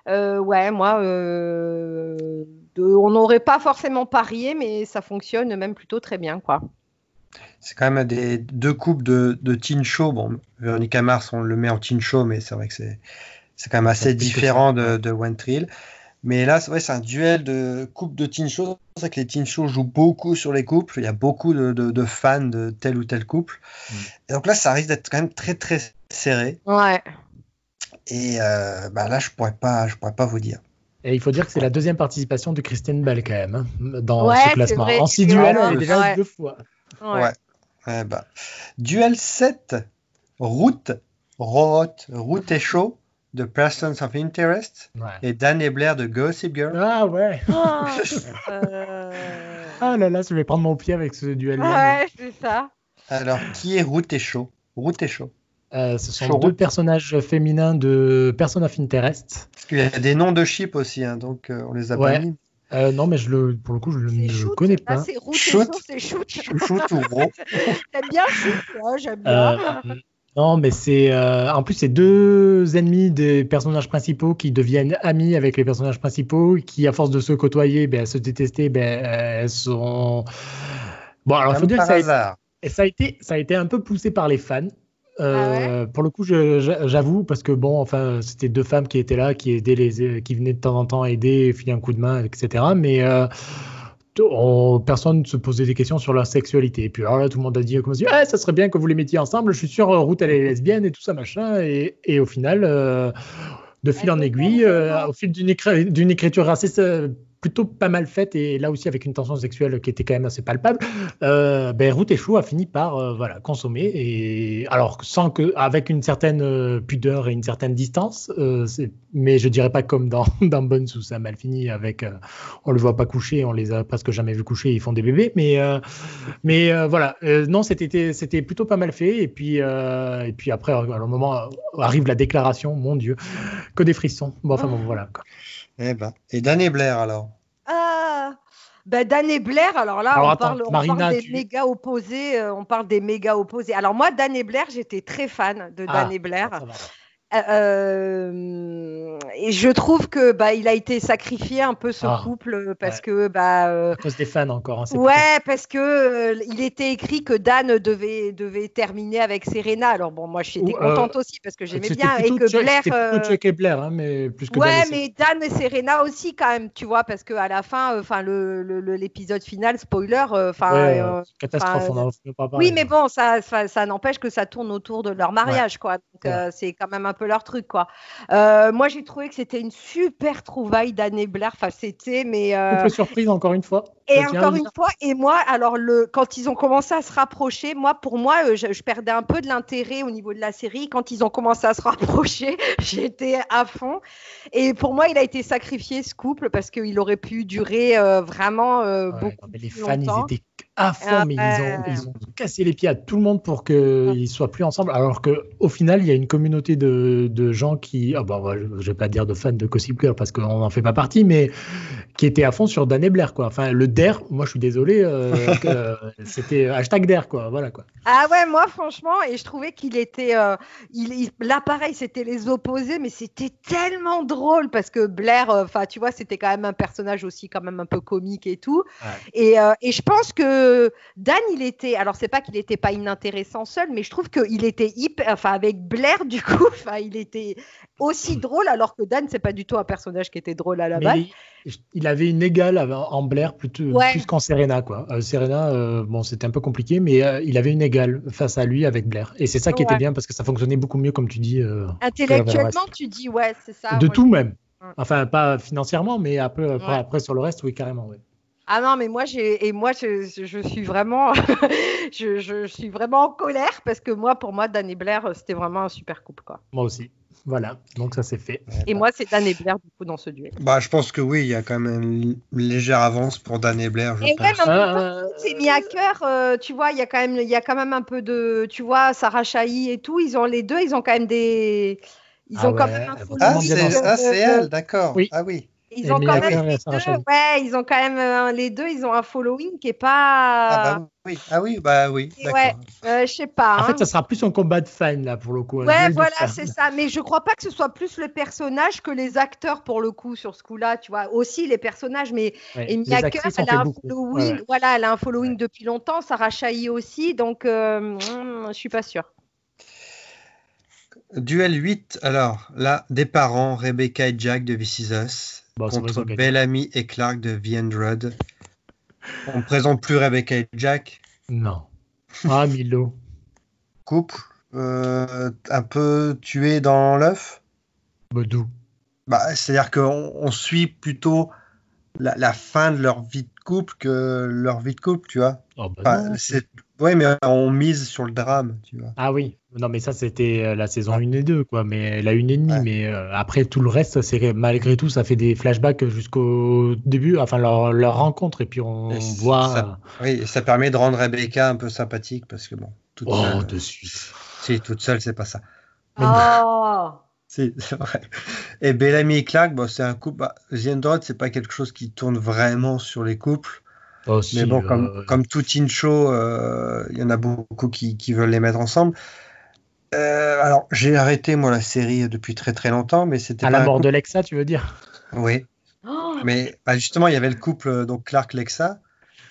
euh, ouais, moi. Euh, de, on n'aurait pas forcément parié, mais ça fonctionne même plutôt très bien, quoi. C'est quand même des deux couples de, de teen show. Bon, Véronica Mars, on le met en teen show, mais c'est vrai que c'est, c'est quand même assez différent de, de One Tree Hill. Mais là, c'est, ouais, c'est un duel de couples de teen show. C'est vrai que les teen show jouent beaucoup sur les couples. Il y a beaucoup de, de, de fans de tel ou tel couple. Mmh. Et donc là, ça risque d'être quand même très, très serré. Ouais. Et euh, bah là, je ne pourrais pas, je pourrais pas vous dire. Et il faut dire que c'est la deuxième participation de Kristen Bell, quand même, hein, dans ouais, ce classement. Vrai, en six duels, elle est déjà ouais. deux fois. Ouais. ouais. Eh ben. Duel sept, Root, Roth, Root et Shaw de Persons of Interest ouais. et Dan et Blair de Gossip Girl. Ah ouais oh, euh... Ah là là, je vais prendre mon pied avec ce duel-là. Ouais, mais... c'est ça. Alors, qui est Root et Shaw Root et Shaw. Euh, ce sont Chorou. deux personnages féminins de Person of Interest. Parce qu'il y a des noms de ships aussi, hein, donc euh, on les a ouais. pas mis. Euh, non, mais je le, pour le coup, je ne connais pas. Là, c'est Root shoot. Show, c'est shoot. Shoot ou gros. J'aime bien shoot, hein, j'aime bien. Euh, non, mais c'est. Euh, en plus, c'est deux ennemis des personnages principaux qui deviennent amis avec les personnages principaux, qui, à force de se côtoyer, ben, à se détester, ben, elles sont. Bon, alors, il faut dire que ça a, ça, a été, ça a été un peu poussé par les fans. Euh, ah ouais pour le coup, je, j'avoue, parce que bon, enfin, c'était deux femmes qui étaient là, qui aidaient les, qui venaient de temps en temps aider, filer un coup de main, et cetera. Mais euh, on, personne ne se posait des questions sur leur sexualité. Et puis alors là, tout le monde a dit, comme on dit, ah, ça serait bien que vous les mettiez ensemble. Je suis sûr, Ruth elle est lesbienne et tout ça machin. Et, et au final, euh, de fil ah, en aiguille, euh, au fil d'une, écri- d'une écriture raciste. Euh, plutôt pas mal faite, et là aussi avec une tension sexuelle qui était quand même assez palpable, euh, ben, Ruth et Shaw a fini par euh, voilà, consommer, et, alors sans que, avec une certaine euh, pudeur et une certaine distance, euh, c'est, mais je dirais pas comme dans, dans Bones où ça a mal fini, avec, euh, on le voit pas coucher, on les a presque jamais vus coucher, ils font des bébés, mais, euh, mais euh, voilà, euh, non, c'était, c'était plutôt pas mal fait, et puis, euh, et puis après, alors, au moment arrive la déclaration, mon Dieu, que des frissons, bon, enfin bon, voilà, quoi. Eh ben. Et Dan et Blair, alors ah, ben Dan et Blair, alors là, alors, on, attends, parle, on Marina, parle des tu... méga opposés. Euh, on parle des méga opposés. Alors, moi, Dan et Blair, j'étais très fan de ah, Dan et Blair. Ça va. Euh, et je trouve que bah il a été sacrifié un peu ce ah, couple parce ouais. que bah euh, à cause des fans encore hein, c'est ouais plutôt... parce que euh, il était écrit que Dan devait devait terminer avec Serena, alors bon moi j'étais Ou, contente euh, aussi parce que j'aimais bien et que Chuck, Blair euh... Chuck et Blair hein, mais plus que ouais Dan mais Dan et Serena aussi quand même tu vois parce que à la fin enfin euh, le, le, le l'épisode final spoiler enfin ouais, euh, catastrophe on en pas parlé, oui mais bon ça, ça ça n'empêche que ça tourne autour de leur mariage ouais. quoi donc ouais. euh, c'est quand même un peu leur truc quoi. Euh, moi j'ai trouvé que c'était une super trouvaille Dan et Blair, enfin c'était mais euh... un peu surprise encore une fois. Et encore une fois et moi alors le quand ils ont commencé à se rapprocher, moi pour moi je, je perdais un peu de l'intérêt au niveau de la série quand ils ont commencé à se rapprocher, j'étais à fond et pour moi il a été sacrifié ce couple parce qu'il aurait pu durer euh, vraiment euh, ouais, beaucoup mais les plus fans, longtemps. Ils étaient à fond, ah, mais euh... ils, ont, ils ont cassé les pieds à tout le monde pour qu'ils ouais. soient plus ensemble. Alors qu'au final, il y a une communauté de, de gens qui, ah bon, je ne vais pas dire de fans de Gossip Girl parce qu'on n'en fait pas partie, mais qui était à fond sur Dan et Blair, quoi. Enfin, le D E R, moi, je suis désolé, euh, euh, c'était hashtag D E R, quoi. Voilà, quoi. Ah ouais, moi, franchement, et je trouvais qu'il était... Euh, il, il, là, pareil, c'était les opposés, mais c'était tellement drôle, parce que Blair, enfin, euh, tu vois, c'était quand même un personnage aussi quand même un peu comique et tout. Ouais. Et, euh, et je pense que Dan, il était... Alors, c'est pas qu'il était pas inintéressant seul, mais je trouve qu'il était hyper... Enfin, avec Blair, du coup, il était aussi drôle, alors que Dan, c'est pas du tout un personnage qui était drôle à la mais base. Il, il avait une égale en Blair plutôt, ouais. plus qu'en Serena, quoi. Euh, Serena, euh, bon, c'était un peu compliqué, mais euh, il avait une égale face à lui avec Blair. Et c'est ça qui ouais. était bien, parce que ça fonctionnait beaucoup mieux, comme tu dis. Euh, Intellectuellement, tu dis, ouais, c'est ça. De moi, tout je... même. Enfin, pas financièrement, mais un peu ouais. après, après sur le reste, oui, carrément, oui. Ah non, mais moi, j'ai, et moi je, je, suis vraiment, je, je suis vraiment en colère, parce que moi, pour moi, Dan et Blair, c'était vraiment un super couple, quoi. Moi aussi. Voilà, donc ça c'est fait. Et moi, c'est Dan et Blair, du coup, dans ce duel. Bah, je pense que oui, il y a quand même une légère avance pour Dan et Blair, je et pense. Et même, euh... c'est mis à cœur, euh, tu vois, il y a quand même, il y a quand même un peu de, tu vois, Sarah Chahi et tout, ils ont les deux, ils ont quand même des... Ils ah ont ouais. quand même un fond ah, de... c'est, ah, c'est elle, d'accord. Oui. Ah oui. Ils ont, quand même les deux, ouais, ils ont quand même euh, les deux, ils ont un following qui n'est pas... Ah bah oui, ah oui, bah oui, d'accord. Ouais, euh, je sais pas. En hein. fait, ça sera plus un combat de fans, là, pour le coup. Ouais, voilà, c'est ça. Mais je ne crois pas que ce soit plus le personnage que les acteurs, pour le coup, sur ce coup-là, tu vois. Aussi, les personnages, mais ouais, Amy Acker, elle, elle a un following, ouais. voilà, elle a un following ouais. depuis longtemps, Sarah Chahi aussi, donc euh, je ne suis pas sûre. Duel huit, alors, là, des parents, Rebecca et Jack de This Is Us. Bon, contre Bellamy et Clark de The Hundred. On ne présente plus Rebecca et Jack. Non. Ah, Milo. Couple euh, un peu tué dans l'œuf. Bah, d'où bah, c'est-à-dire qu'on on suit plutôt la, la fin de leur vie de couple que leur vie de couple, tu vois. Oh, bah enfin, non, c'est... Oui, mais on mise sur le drame, tu vois. Ah oui, non, mais ça, c'était la saison ouais. un et deux, quoi, mais la un et demi, ouais. mais euh, après, tout le reste, c'est, malgré tout, ça fait des flashbacks jusqu'au début, enfin, leur, leur rencontre, et puis on et voit... Ça, oui, ça permet de rendre Rebecca un peu sympathique, parce que, bon, toute oh, seule... de suite. Si, toute seule, c'est pas ça. Oh si, c'est vrai. Et Bellamy et Clark, bon, c'est un couple... Bah, The Android, c'est pas quelque chose qui tourne vraiment sur les couples, aussi, mais bon, comme, euh... comme tout teen show, il euh, y en a beaucoup qui, qui veulent les mettre ensemble. Euh, alors, j'ai arrêté, moi, la série depuis très très longtemps, mais c'était... À la mort de Lexa, tu veux dire ? Oui. Oh mais bah, justement, il y avait le couple donc Clark-Lexa,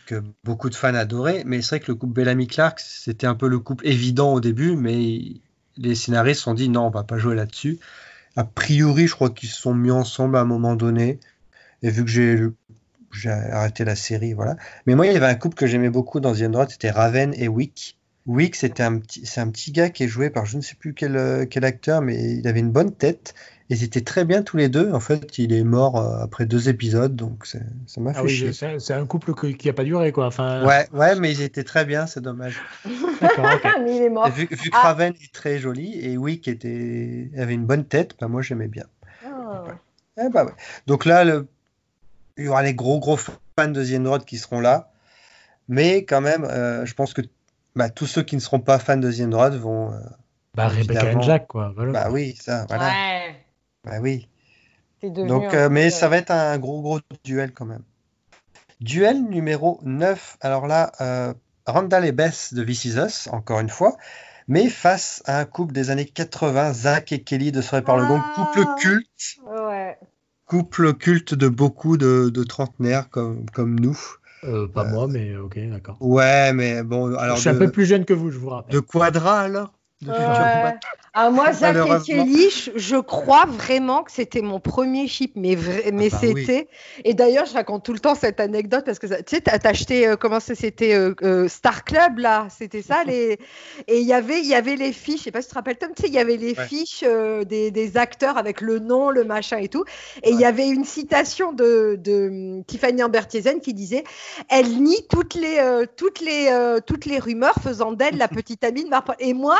que beaucoup de fans adoraient, mais c'est vrai que le couple Bellamy-Clark, c'était un peu le couple évident au début, mais les scénaristes se sont dit, non, on va pas jouer là-dessus. A priori, je crois qu'ils se sont mis ensemble à un moment donné, et vu que j'ai... j'ai arrêté la série, voilà. Mais moi, il y avait un couple que j'aimais beaucoup dans The Android, c'était Raven et Wick. Wick, c'était un petit, c'est un petit gars qui est joué par je ne sais plus quel, quel acteur, mais il avait une bonne tête. Et ils étaient très bien tous les deux. En fait, il est mort après deux épisodes, donc c'est, ça m'a ah fait oui, chier. C'est, c'est un couple que, qui n'a pas duré, quoi. Enfin... Ouais, ouais, mais ils étaient très bien, c'est dommage. D'accord, okay. Mais il est mort. Vu, vu que ah. Raven est très jolie et Wick était, avait une bonne tête, bah, moi, j'aimais bien. Oh. Et bah, ouais. Donc là, le il y aura les gros, gros fans de The Android qui seront là. Mais quand même, euh, je pense que bah, tous ceux qui ne seront pas fans de The Android vont... Euh, bah, Rebecca et Jack, quoi. Voilà. Bah oui, ça, voilà. Ouais. Bah oui. Donc, euh, mais ça va être un gros, gros duel quand même. Duel numéro neuf. Alors là, euh, Randall et Bess de This Is Us, encore une fois. Mais face à un couple des années quatre-vingts, Zach et Kelly de Soirée par ah. le Gong, couple culte. Ouais. Couple culte de beaucoup de, de trentenaires comme, comme nous. Euh, pas euh, moi, mais ok, d'accord. Ouais, mais bon... alors je suis de, un peu plus jeune que vous, je vous rappelle. De Quadra, alors de ouais. Ah, moi, Zach et Kelly, je crois vraiment que c'était mon premier chip, mais, vra- mais ah bah, c'était... Oui. Et d'ailleurs, je raconte tout le temps cette anecdote, parce que tu sais, t'as acheté, euh, comment c'était, euh, euh, Star Club, là, c'était ça, les... et il y avait, y avait les fiches, je sais pas si tu te rappelles, Tom, tu sais, il y avait les ouais. fiches euh, des, des acteurs avec le nom, le machin et tout, et il ouais. y avait une citation de, de Tiffany Ambertiessen qui disait « Elle nie toutes les, euh, toutes, les, euh, toutes les rumeurs faisant d'elle la petite amie de Marple. » Et moi...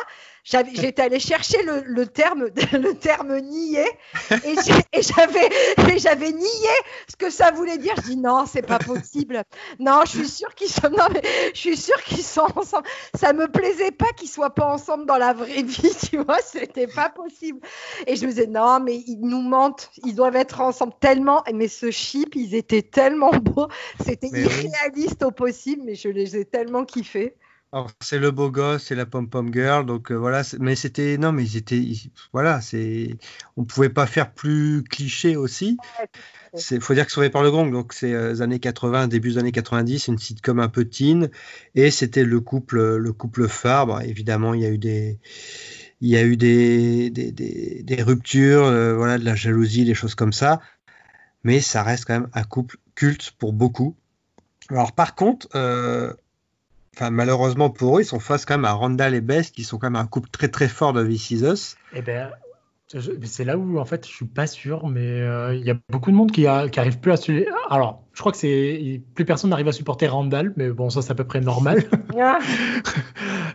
J'avais, j'étais allée chercher le, le terme, le terme nier, et, et j'avais, et j'avais nié ce que ça voulait dire. Je dis non, c'est pas possible. Non, je suis sûre qu'ils sont, non, mais je suis sûre qu'ils sont ensemble. Ça me plaisait pas qu'ils soient pas ensemble dans la vraie vie, tu vois, c'était pas possible. Et je me disais non, mais ils nous mentent, ils doivent être ensemble tellement. Mais ce chip, ils étaient tellement beaux, c'était mais irréaliste oui. au possible, mais je les ai tellement kiffés. Alors, c'est le beau gosse, c'est la pom-pom girl, donc euh, voilà. C'est... Mais c'était non, mais ils étaient ils... voilà. C'est on pouvait pas faire plus cliché aussi. C'est faut dire que Sauvé par le gong, donc c'est euh, années quatre-vingts, début des années quatre-vingt-dix, c'est une sitcom un peu teen, et c'était le couple, le couple phare. Bon, évidemment, il y a eu des il y a eu des des des, des ruptures, euh, voilà, de la jalousie, des choses comme ça. Mais ça reste quand même un couple culte pour beaucoup. Alors par contre. Euh... Enfin, malheureusement pour eux, ils sont face quand même à Randall et Bess, qui sont quand même un couple très très fort de This Is Us. Eh ben, je, c'est là où en fait je suis pas sûr, mais il euh, y a beaucoup de monde qui, a, qui arrive plus à. Alors, je crois que c'est plus personne n'arrive à supporter Randall, mais bon, ça c'est à peu près normal.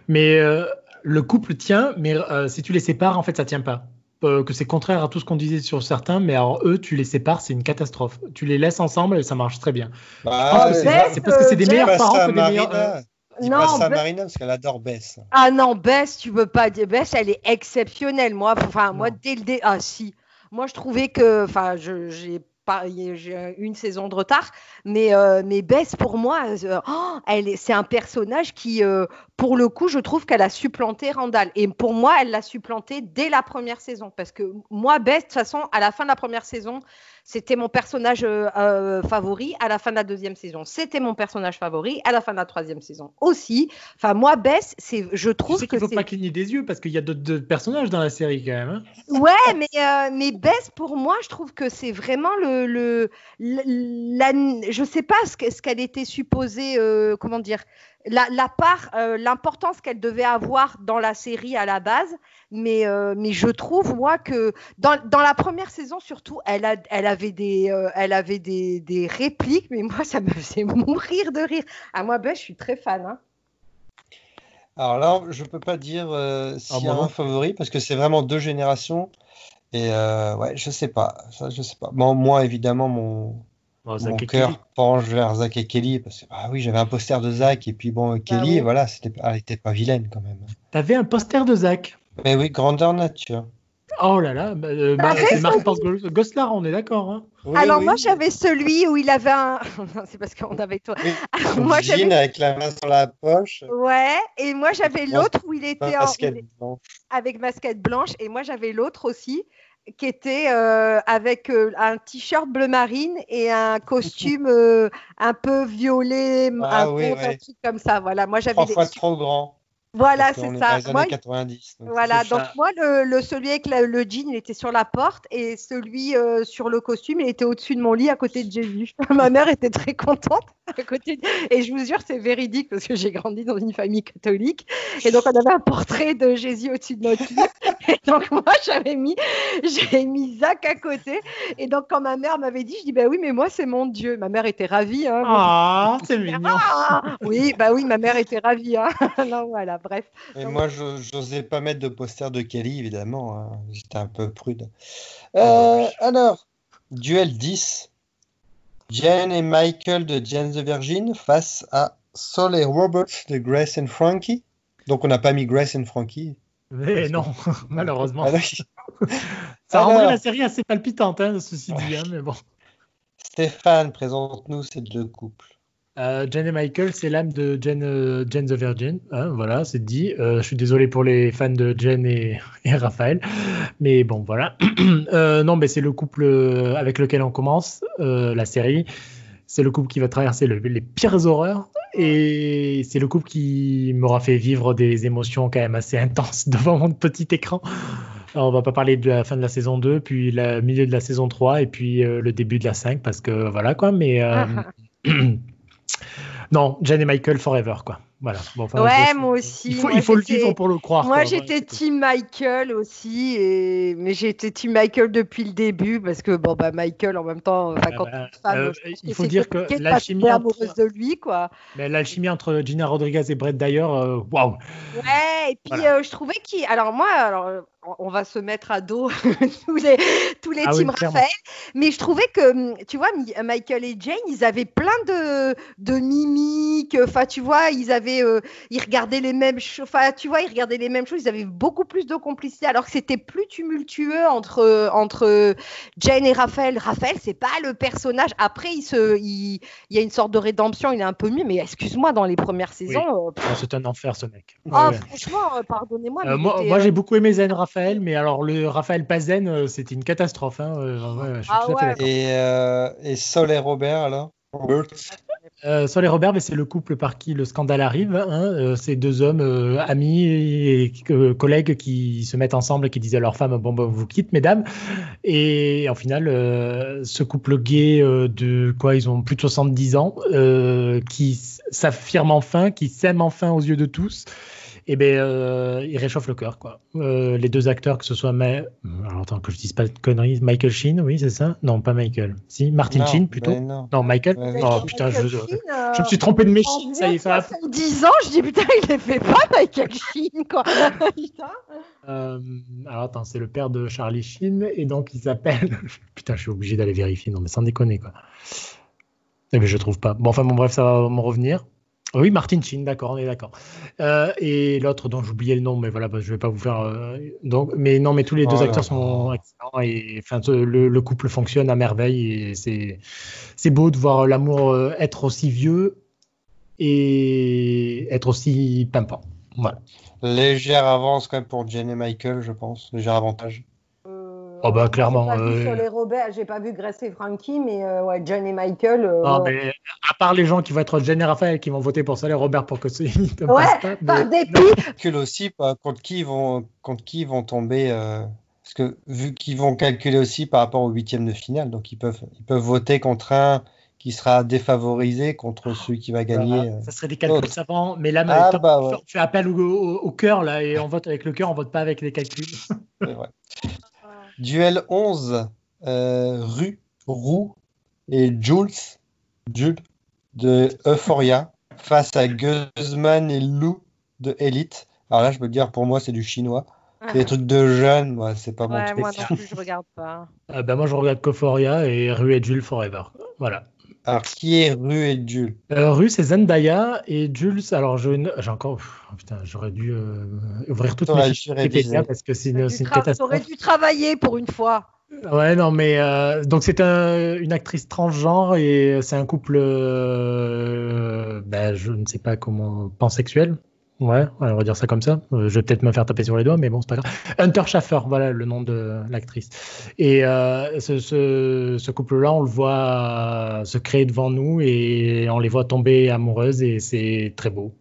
mais euh, le couple tient, mais euh, si tu les sépares, en fait, ça tient pas. Euh, que c'est contraire à tout ce qu'on disait sur certains, mais alors eux, tu les sépares, c'est une catastrophe. Tu les laisses ensemble et ça marche très bien. Bah, c'est, Bess, c'est parce que c'est des meilleurs bah, parents que des meilleurs. Euh, Dis non, pas ça à Bess... Marina parce qu'elle adore Bess. Ah non, Bess, tu peux pas dire Bess, elle est exceptionnelle. Moi, enfin, moi dès le dé... ah si, moi je trouvais que, enfin, je, j'ai pas, j'ai une saison de retard, mais euh, mais Bess pour moi, euh, oh, elle, est... c'est un personnage qui, euh, pour le coup, je trouve qu'elle a supplanté Randall. Et pour moi, elle l'a supplanté dès la première saison, parce que moi, Bess, de toute façon, à la fin de la première saison. C'était mon personnage euh, euh, favori à la fin de la deuxième saison. C'était mon personnage favori à la fin de la troisième saison aussi. Enfin, moi, Bess, c'est, je trouve tu sais que c'est... Il ne faut pas cligner des yeux parce qu'il y a d'autres, d'autres personnages dans la série quand même. Hein. Ouais, mais, euh, mais Bess, pour moi, je trouve que c'est vraiment le... le la, la, je ne sais pas ce, ce qu'elle était supposée... Euh, comment dire La, la part, euh, l'importance qu'elle devait avoir dans la série à la base, mais, euh, mais je trouve, moi, que dans, dans la première saison, surtout, elle, a, elle avait, des, euh, elle avait des, des répliques, mais moi, ça me faisait mourir de rire. À moi, ben, je suis très fan. Hein. Alors là, je ne peux pas dire euh, s'il oh, y a bon. un favori, parce que c'est vraiment deux générations, et euh, ouais, je ne sais pas. Ça, je sais pas. Bon, moi, évidemment, mon... Bon, Mon cœur penche vers Zach et Kelly parce que ah oui j'avais un poster de Zach et puis bon Kelly ah oui. voilà c'était elle était pas vilaine quand même. T'avais un poster de Zach. Mais oui grandeur nature. Oh là là euh, Mar- c'est Marc-Paul Gosselaar on est d'accord. Hein. Oui, Alors oui. moi j'avais celui où il avait un c'est parce qu'on avait toi. Oui. Alors, moi Jean j'avais avec la main sur la poche. Ouais et moi j'avais l'autre où il était en il... avec masquette blanche et moi j'avais l'autre aussi. Qui était euh, avec euh, un t-shirt bleu marine et un costume euh, un peu violet, ah, un, oui, peu, oui. un truc comme ça. Voilà, moi j'avais trois les... fois trop grand. Voilà, parce c'est ça. Moi, quatre-vingt-dix, donc voilà, c'est donc ça. Moi le, le celui avec la, le jean, il était sur la porte et celui euh, sur le costume, il était au-dessus de mon lit à côté de Jésus. Ma mère était très contente à côté. De... Et je vous jure, c'est véridique parce que j'ai grandi dans une famille catholique et donc on avait un portrait de Jésus au-dessus de notre lit. Et donc moi j'avais mis j'ai mis Zach à côté et donc quand ma mère m'avait dit, je dis bah oui mais moi c'est mon Dieu. Ma mère était ravie. Hein, ah c'est mignon. Ah oui bah oui ma mère était ravie. Hein. Non voilà. Bref. Et donc... moi, je n'osais pas mettre de poster de Kelly, évidemment. Hein. J'étais un peu prude. Euh, alors, duel dix. Jen et Michael de Jane the Virgin face à Sol et Robert de Grace and Frankie. Donc, on n'a pas mis Grace and Frankie. Mais non, que... malheureusement. Alors... Ça rendrait alors... la série assez palpitante, hein, ceci dit. Hein, mais bon. Stéphane, présente-nous ces deux couples. Euh, Jen et Michael, c'est l'âme de Jen, euh, Jen the Virgin, hein, voilà, c'est dit. Euh, je suis désolé pour les fans de Jen et, et Raphaël, mais bon, voilà. euh, non, mais c'est le couple avec lequel on commence euh, la série. C'est le couple qui va traverser le, les pires horreurs et c'est le couple qui m'aura fait vivre des émotions quand même assez intenses devant mon petit écran. Alors, on va pas parler de la fin de la saison deux, puis le milieu de la saison trois et puis euh, le début de la cinq parce que voilà quoi, mais. Euh, Non, Jen et Michael forever, quoi. Voilà. Bon, enfin, ouais, je... moi aussi. Il faut, moi, il faut le vivre pour le croire. Moi, quoi. J'étais Team Michael aussi, et... mais j'ai été Team Michael depuis le début parce que bon, bah, Michael, en même temps, bah, quand bah, femme, euh, il faut dire que l'alchimie amoureuse entre... de lui, quoi. Mais l'alchimie entre Gina Rodriguez et Brett Dyer, waouh. Wow. Ouais, et puis voilà. euh, je trouvais qu'il. Alors moi, alors. On va se mettre à dos tous les, tous les ah teams oui, Raphaël. Mais je trouvais que, tu vois, Michael et Jane, ils avaient plein de, de mimiques. Enfin, tu vois, ils avaient, euh, ils regardaient les mêmes choses. Enfin, tu vois, ils regardaient les mêmes choses. Ils avaient beaucoup plus de complicité, alors que c'était plus tumultueux entre, entre Jane et Raphaël. Raphaël, c'est pas le personnage. Après, il, se, il, il y a une sorte de rédemption. Il est un peu mieux. Mais excuse-moi, dans les premières saisons. Oui. Euh, c'est un enfer, ce mec. Ouais, oh, ouais. Franchement, pardonnez-moi. Euh, moi, moi, j'ai beaucoup aimé Zen Raphaël. Raphaël, mais alors le Raphaël Pazen, c'était une catastrophe. Hein. Ouais, je suis ah tout ouais. à fait d'accord. Et, euh, et Sol et Robert, alors euh, Sol et Robert, mais c'est le couple par qui le scandale arrive. Hein. C'est deux hommes euh, amis et euh, collègues qui se mettent ensemble et qui disent à leur femme bon, ben, vous quitte, mesdames. Et en final, euh, ce couple gay euh, de quoi ils ont plus de soixante-dix ans, euh, qui s'affirme enfin, qui s'aime enfin aux yeux de tous. Et eh ben euh, il réchauffe le cœur quoi. Euh, les deux acteurs, que ce soit Ma... alors attends que je dise pas de conneries, Michael Sheen, oui c'est ça ? Non pas Michael, si Martin non, Sheen plutôt. Non. non Michael. Mais oh putain je, Sheen, euh... je me suis trompé de mes Sheen, ça y est ça. Va... dix ans je dis putain il les fait pas Michael Sheen quoi. Putain. Euh, alors attends c'est le père de Charlie Sheen et donc il s'appelle putain je suis obligé d'aller vérifier non mais sans déconner quoi. Et mais je trouve pas. Bon enfin bon bref ça va me revenir. Oui, Martin Sheen, d'accord, on est d'accord. Euh, et l'autre dont j'oubliais le nom, mais voilà, bah, je vais pas vous faire. Euh, donc, mais non, mais tous les deux voilà. acteurs sont excellents et enfin le, le couple fonctionne à merveille et c'est c'est beau de voir l'amour être aussi vieux et être aussi pimpant. Voilà. Légère avance quand même pour Jane et Michael, je pense, légère avantage. Oh bah clairement. J'ai pas vu euh... Sol et Robert, j'ai pas vu Grace et Frankie, mais euh, ouais, John et Michael. Euh, non, ouais. Mais à part les gens qui vont être Jen et Raphaël, qui vont voter pour Sol et Robert pour que ce ne ouais, passe pas. Par mais... calcul aussi, contre qui ils vont, contre qui ils vont tomber, euh, parce que vu qu'ils vont calculer aussi par rapport au huitième de finale, donc ils peuvent, ils peuvent voter contre un qui sera défavorisé contre oh, celui qui va gagner. Voilà. Euh, ça serait des calculs savants, mais là, ah, bah, ouais. tu fais appel au, au, au cœur là et on vote avec le cœur, on vote pas avec les calculs. C'est vrai. Duel onze, euh, Rue, Roux et Jules, Jules de Euphoria face à Guzman et Lou de Elite. Alors là, je peux te dire, pour moi, c'est du chinois. C'est des trucs de jeunes, moi, c'est pas ouais, mon truc. Moi non plus, je regarde pas. Euh, bah, moi, je regarde qu'Euphoria et Rue et Jules Forever. Voilà. Alors, qui est Rue et Jules euh, Rue, c'est Zendaya et Jules. Alors, je... j'ai encore. Oh, putain, j'aurais dû euh, ouvrir toutes mes fiches Wikipédia parce que c'est une, c'est une tra- catastrophe. J'aurais dû travailler pour une fois. Ouais, non, mais. Euh, donc, c'est un, une actrice transgenre et c'est un couple. Euh, ben, je ne sais pas comment. Pansexuel. Ouais, on va dire ça comme ça. Euh, je vais peut-être me faire taper sur les doigts, mais bon, c'est pas grave. Hunter Schaffer, voilà le nom de l'actrice. Et euh, ce, ce, ce couple-là, on le voit se créer devant nous et on les voit tomber amoureuses et c'est très beau.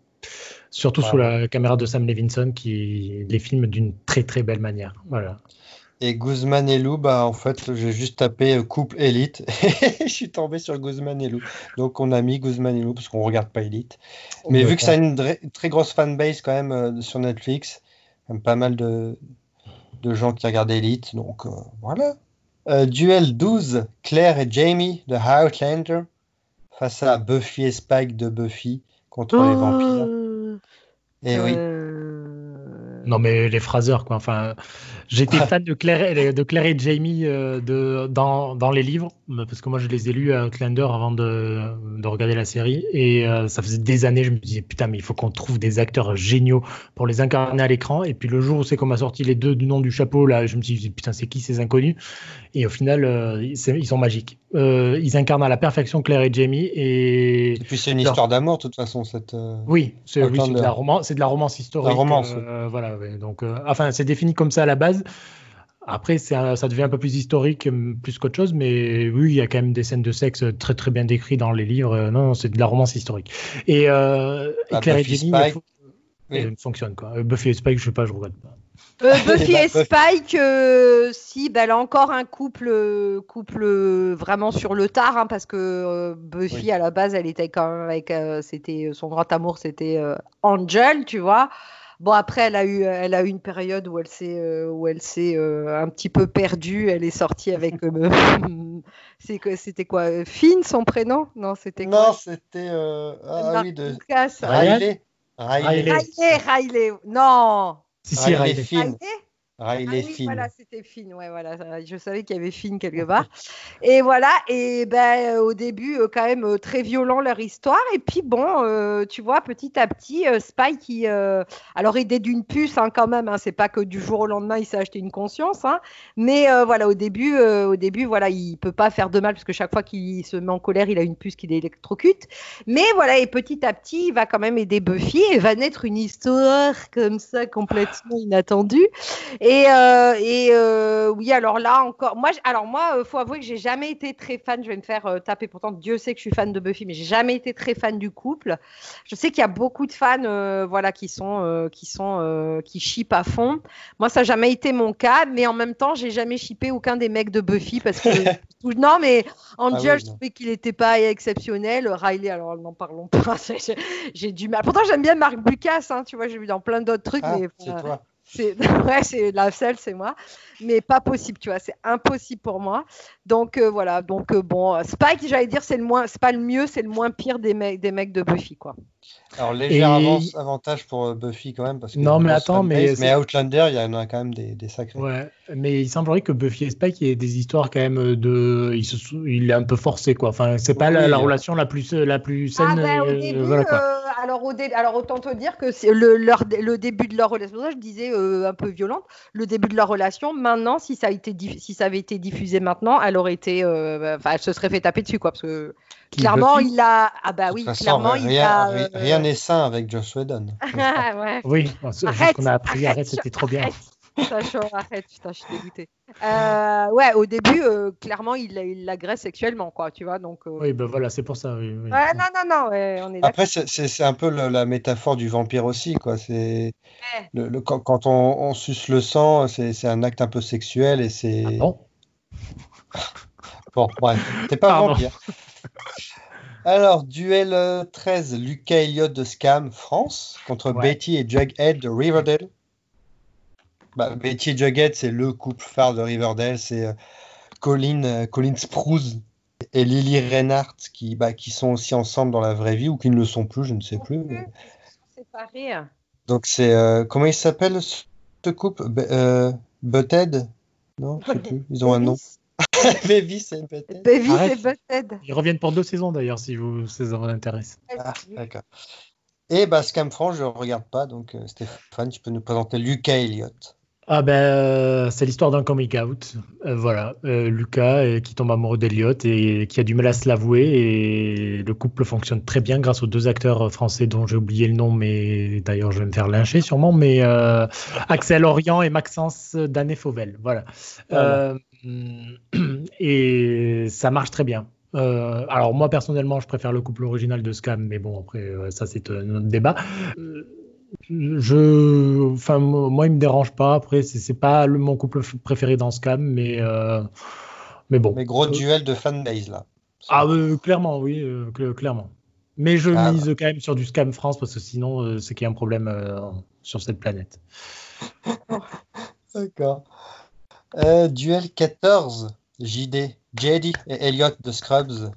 Surtout voilà. Sous la caméra de Sam Levinson qui les filme d'une très très belle manière. Voilà. Et Guzman et Lou, bah, en fait, j'ai juste tapé couple élite et je suis tombé sur Guzman et Lou. Donc, on a mis Guzman et Lou parce qu'on ne regarde pas Elite. Mais oh, vu que ça a une dr- très grosse fanbase quand même euh, sur Netflix, même pas mal de, de gens qui regardent Elite. Donc, euh, voilà. Euh, duel douze, Claire et Jamie de Outlander face à Buffy et Spike de Buffy contre oh. les vampires. Et euh... oui. Non mais les Frasers quoi. Enfin, j'étais ouais. fan de Claire, de Claire et Jamie euh, de dans dans les livres parce que moi je les ai lus à Outlander avant de de regarder la série et euh, ça faisait des années je me disais putain mais il faut qu'on trouve des acteurs géniaux pour les incarner à l'écran et puis le jour où c'est qu'on m'a sorti les deux du nom du chapeau là je me suis dit putain c'est qui ces inconnus et au final euh, c'est, ils sont magiques euh, ils incarnent à la perfection Claire et Jamie et, et puis c'est une Alors, histoire d'amour de toute façon cette oui c'est, oui, c'est de la romance c'est de la romance historique la romance euh, oui. Voilà. Donc, euh, enfin, c'est défini comme ça à la base. Après, ça, ça devient un peu plus historique, plus qu'autre chose, mais oui, il y a quand même des scènes de sexe très très bien décrites dans les livres. Non, non c'est de la romance historique. Et, euh, et Claire et Jamie, oui. fonctionne quoi. Buffy et Spike, je sais pas, je regarde pas. Euh, Buffy et Spike, euh, si, bah, là encore un couple, couple vraiment sur le tard, hein, parce que euh, Buffy, oui. à la base, elle était quand même avec, euh, c'était, son grand amour, c'était euh, Angel, tu vois. Bon, après, elle a eu, elle a eu une période où elle s'est, euh, où elle s'est euh, un petit peu perdue. Elle est sortie avec, euh, c'est, c'était quoi, Finn, son prénom ? Non, c'était quoi ? Non, c'était, euh, ah, ah oui, de Lucas. Riley. Riley. Riley, Riley, non. Si, si, Riley Finn. Riley Finn. Voilà, c'était Finn. Ouais, voilà. Je savais qu'il y avait Finn quelque part. Et voilà. Et ben, au début, quand même très violent leur histoire. Et puis bon, euh, tu vois, petit à petit, euh, Spike, il, euh, alors il est d'une puce hein, quand même. Hein, c'est pas que du jour au lendemain, il s'est acheté une conscience. Hein, mais euh, voilà, au début, euh, au début, voilà, il peut pas faire de mal parce que chaque fois qu'il se met en colère, il a une puce qui l'électrocute. Mais voilà, et petit à petit, il va quand même aider Buffy et va naître une histoire comme ça complètement inattendue. Et Et, euh, et euh, oui, alors là encore, moi, alors moi, euh, faut avouer que j'ai jamais été très fan. Je vais me faire euh, taper. Pourtant, Dieu sait que je suis fan de Buffy, mais j'ai jamais été très fan du couple. Je sais qu'il y a beaucoup de fans, euh, voilà, qui sont, euh, qui sont, euh, qui shippent à fond. Moi, ça n'a jamais été mon cas, mais en même temps, j'ai jamais shippé aucun des mecs de Buffy parce que non, mais Angel, ah oui, je trouvais qu'il n'était pas exceptionnel. Riley, alors n'en parlons pas. J'ai, j'ai du mal. Pourtant, j'aime bien Marc Lucas, hein, tu vois, j'ai vu dans plein d'autres trucs. Ah, mais, c'est euh, toi. C'est, ouais, c'est la seule, c'est moi, mais pas possible, tu vois, c'est impossible pour moi. Donc euh, voilà, donc euh, bon, Spike, j'allais dire, c'est le moins, c'est pas le mieux, c'est le moins pire des mecs, des mecs de Buffy, quoi. Alors léger et... avantage pour Buffy quand même, parce que non mais attends, mais, mais Outlander, il y en a quand même des, des sacrés. Ouais, mais il semblerait que Buffy et Spike aient des histoires quand même de, il, se... il est un peu forcé, quoi. Enfin, c'est pas oui, la, la relation la plus, la plus saine. Ah ben, au début, euh, voilà, quoi. Euh... Alors, au dé- alors, autant te dire que le, leur, le début de leur relation, je disais euh, un peu violente, le début de leur relation, maintenant, si ça, a été diff- si ça avait été diffusé maintenant, elle aurait été, euh, elle se serait fait taper dessus, quoi, parce que Qui clairement, il a. Ah bah oui, façon, clairement, rien, il a. Euh... Rien n'est sain avec Joss Whedon. ouais. Oui, ce qu'on a appris, arrête, arrête c'était trop bien. Arrête. Sachant, arrête, putain, je suis dégoûtée. Euh, ouais, au début, euh, clairement, il, il l'agresse sexuellement, quoi, tu vois. Donc, euh... oui, ben voilà, c'est pour ça. Oui, oui. Ouais, non, non, non, ouais, on est après, c'est, c'est, c'est un peu le, la métaphore du vampire aussi, quoi. C'est... Ouais. Le, le, quand, quand on, on suce le sang, c'est, c'est un acte un peu sexuel et c'est. Ah bon, bon, bref, t'es pas un vampire. Alors, duel euh, treize, Lucas Elliott de Scam, France, contre ouais. Betty et Jughead de Riverdale. Bah, Betty et Jughead, c'est le couple phare de Riverdale, c'est euh, Colin, euh, Colin Sprouse et Lily Reinhart qui, bah, qui sont aussi ensemble dans la vraie vie ou qui ne le sont plus, je ne sais plus. Mais... Séparés. Donc c'est euh, comment il s'appelle ce couple B- euh, Butthead ? Non, je ne sais plus. Ils ont un nom. Baby, c'est Butthead. Baby, arrête, c'est Butthead. Ils reviennent pour deux saisons d'ailleurs, si vous, si ça vous intéresse. Ah, d'accord. Et bah, Scam France, je ne regarde pas, donc euh, Stéphane, tu peux nous présenter Lucas Elliott. Ah ben, euh, c'est l'histoire d'un coming out, euh, voilà, euh, Lucas euh, qui tombe amoureux d'Elliott et, et qui a du mal à se l'avouer, et le couple fonctionne très bien grâce aux deux acteurs français dont j'ai oublié le nom, mais d'ailleurs je vais me faire lyncher sûrement, mais euh, Axel Orient et Maxence Danet-Fauvel, voilà, voilà. Euh, et ça marche très bien. Euh, alors moi personnellement je préfère le couple original de Scam, mais bon après euh, ça c'est un autre débat. Euh, Je, enfin, moi, il me dérange pas. Après, c'est, c'est pas le, mon couple préféré dans Scam, mais euh, mais bon. Mais gros euh, duel de fanbase là. Ah euh, clairement, oui, euh, cl- clairement. Mais je ah, mise bah. quand même sur du Scam France parce que sinon, euh, c'est qu'il y a un problème euh, sur cette planète. D'accord. Euh, duel quatorze, J D, J D et Elliott de Scrubs.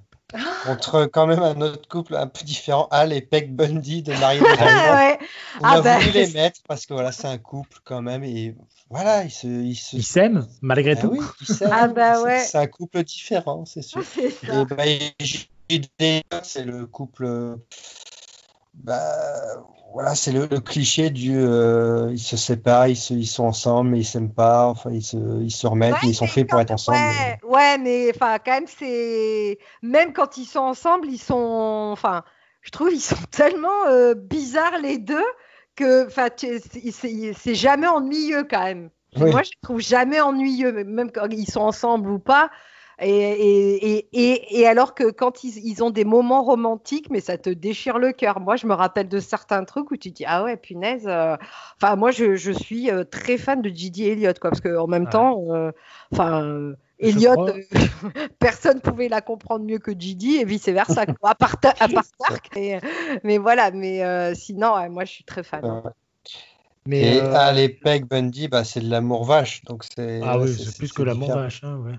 Contre quand même un autre couple un peu différent, Al et Peg Bundy de Marina. ouais. On ah a bah, voulu c'est... les mettre parce que voilà, c'est un couple quand même et voilà, ils se ils se ils s'aiment malgré tout. Ah, oui, ils s'aiment. Ah bah, c'est, ouais. c'est un couple différent, c'est sûr. C'est ça. Et bah, et J D, c'est le couple bah voilà, c'est le, le cliché du euh, ils se séparent, ils, se, ils sont ensemble mais ils s'aiment pas, enfin ils se ils se remettent, ouais, ils sont faits pour être ensemble. Ouais, mais... ouais, mais enfin quand même c'est même quand ils sont ensemble, ils sont enfin, je trouve ils sont tellement euh, bizarres les deux que enfin c'est, c'est, c'est jamais ennuyeux quand même. Oui. Moi je les trouve jamais ennuyeux, même quand ils sont ensemble ou pas. Et, et, et, et alors que quand ils, ils ont des moments romantiques, mais ça te déchire le cœur. Moi, je me rappelle de certains trucs où tu dis ah ouais, punaise. Euh... Enfin, moi, je, je suis très fan de J D Elliott, quoi, parce que en même ouais. temps, euh, enfin. Euh... Elliot, euh, personne pouvait la comprendre mieux que J D et vice versa, quoi, à part, ta, à part Stark. Et, mais voilà, mais euh, sinon, ouais, moi je suis très fan. Ouais. Mais et euh... à l'époque, Bundy, bah, c'est de l'amour vache. Donc c'est, ah oui, c'est, c'est, c'est plus c'est que l'amour vache. Hein, ouais.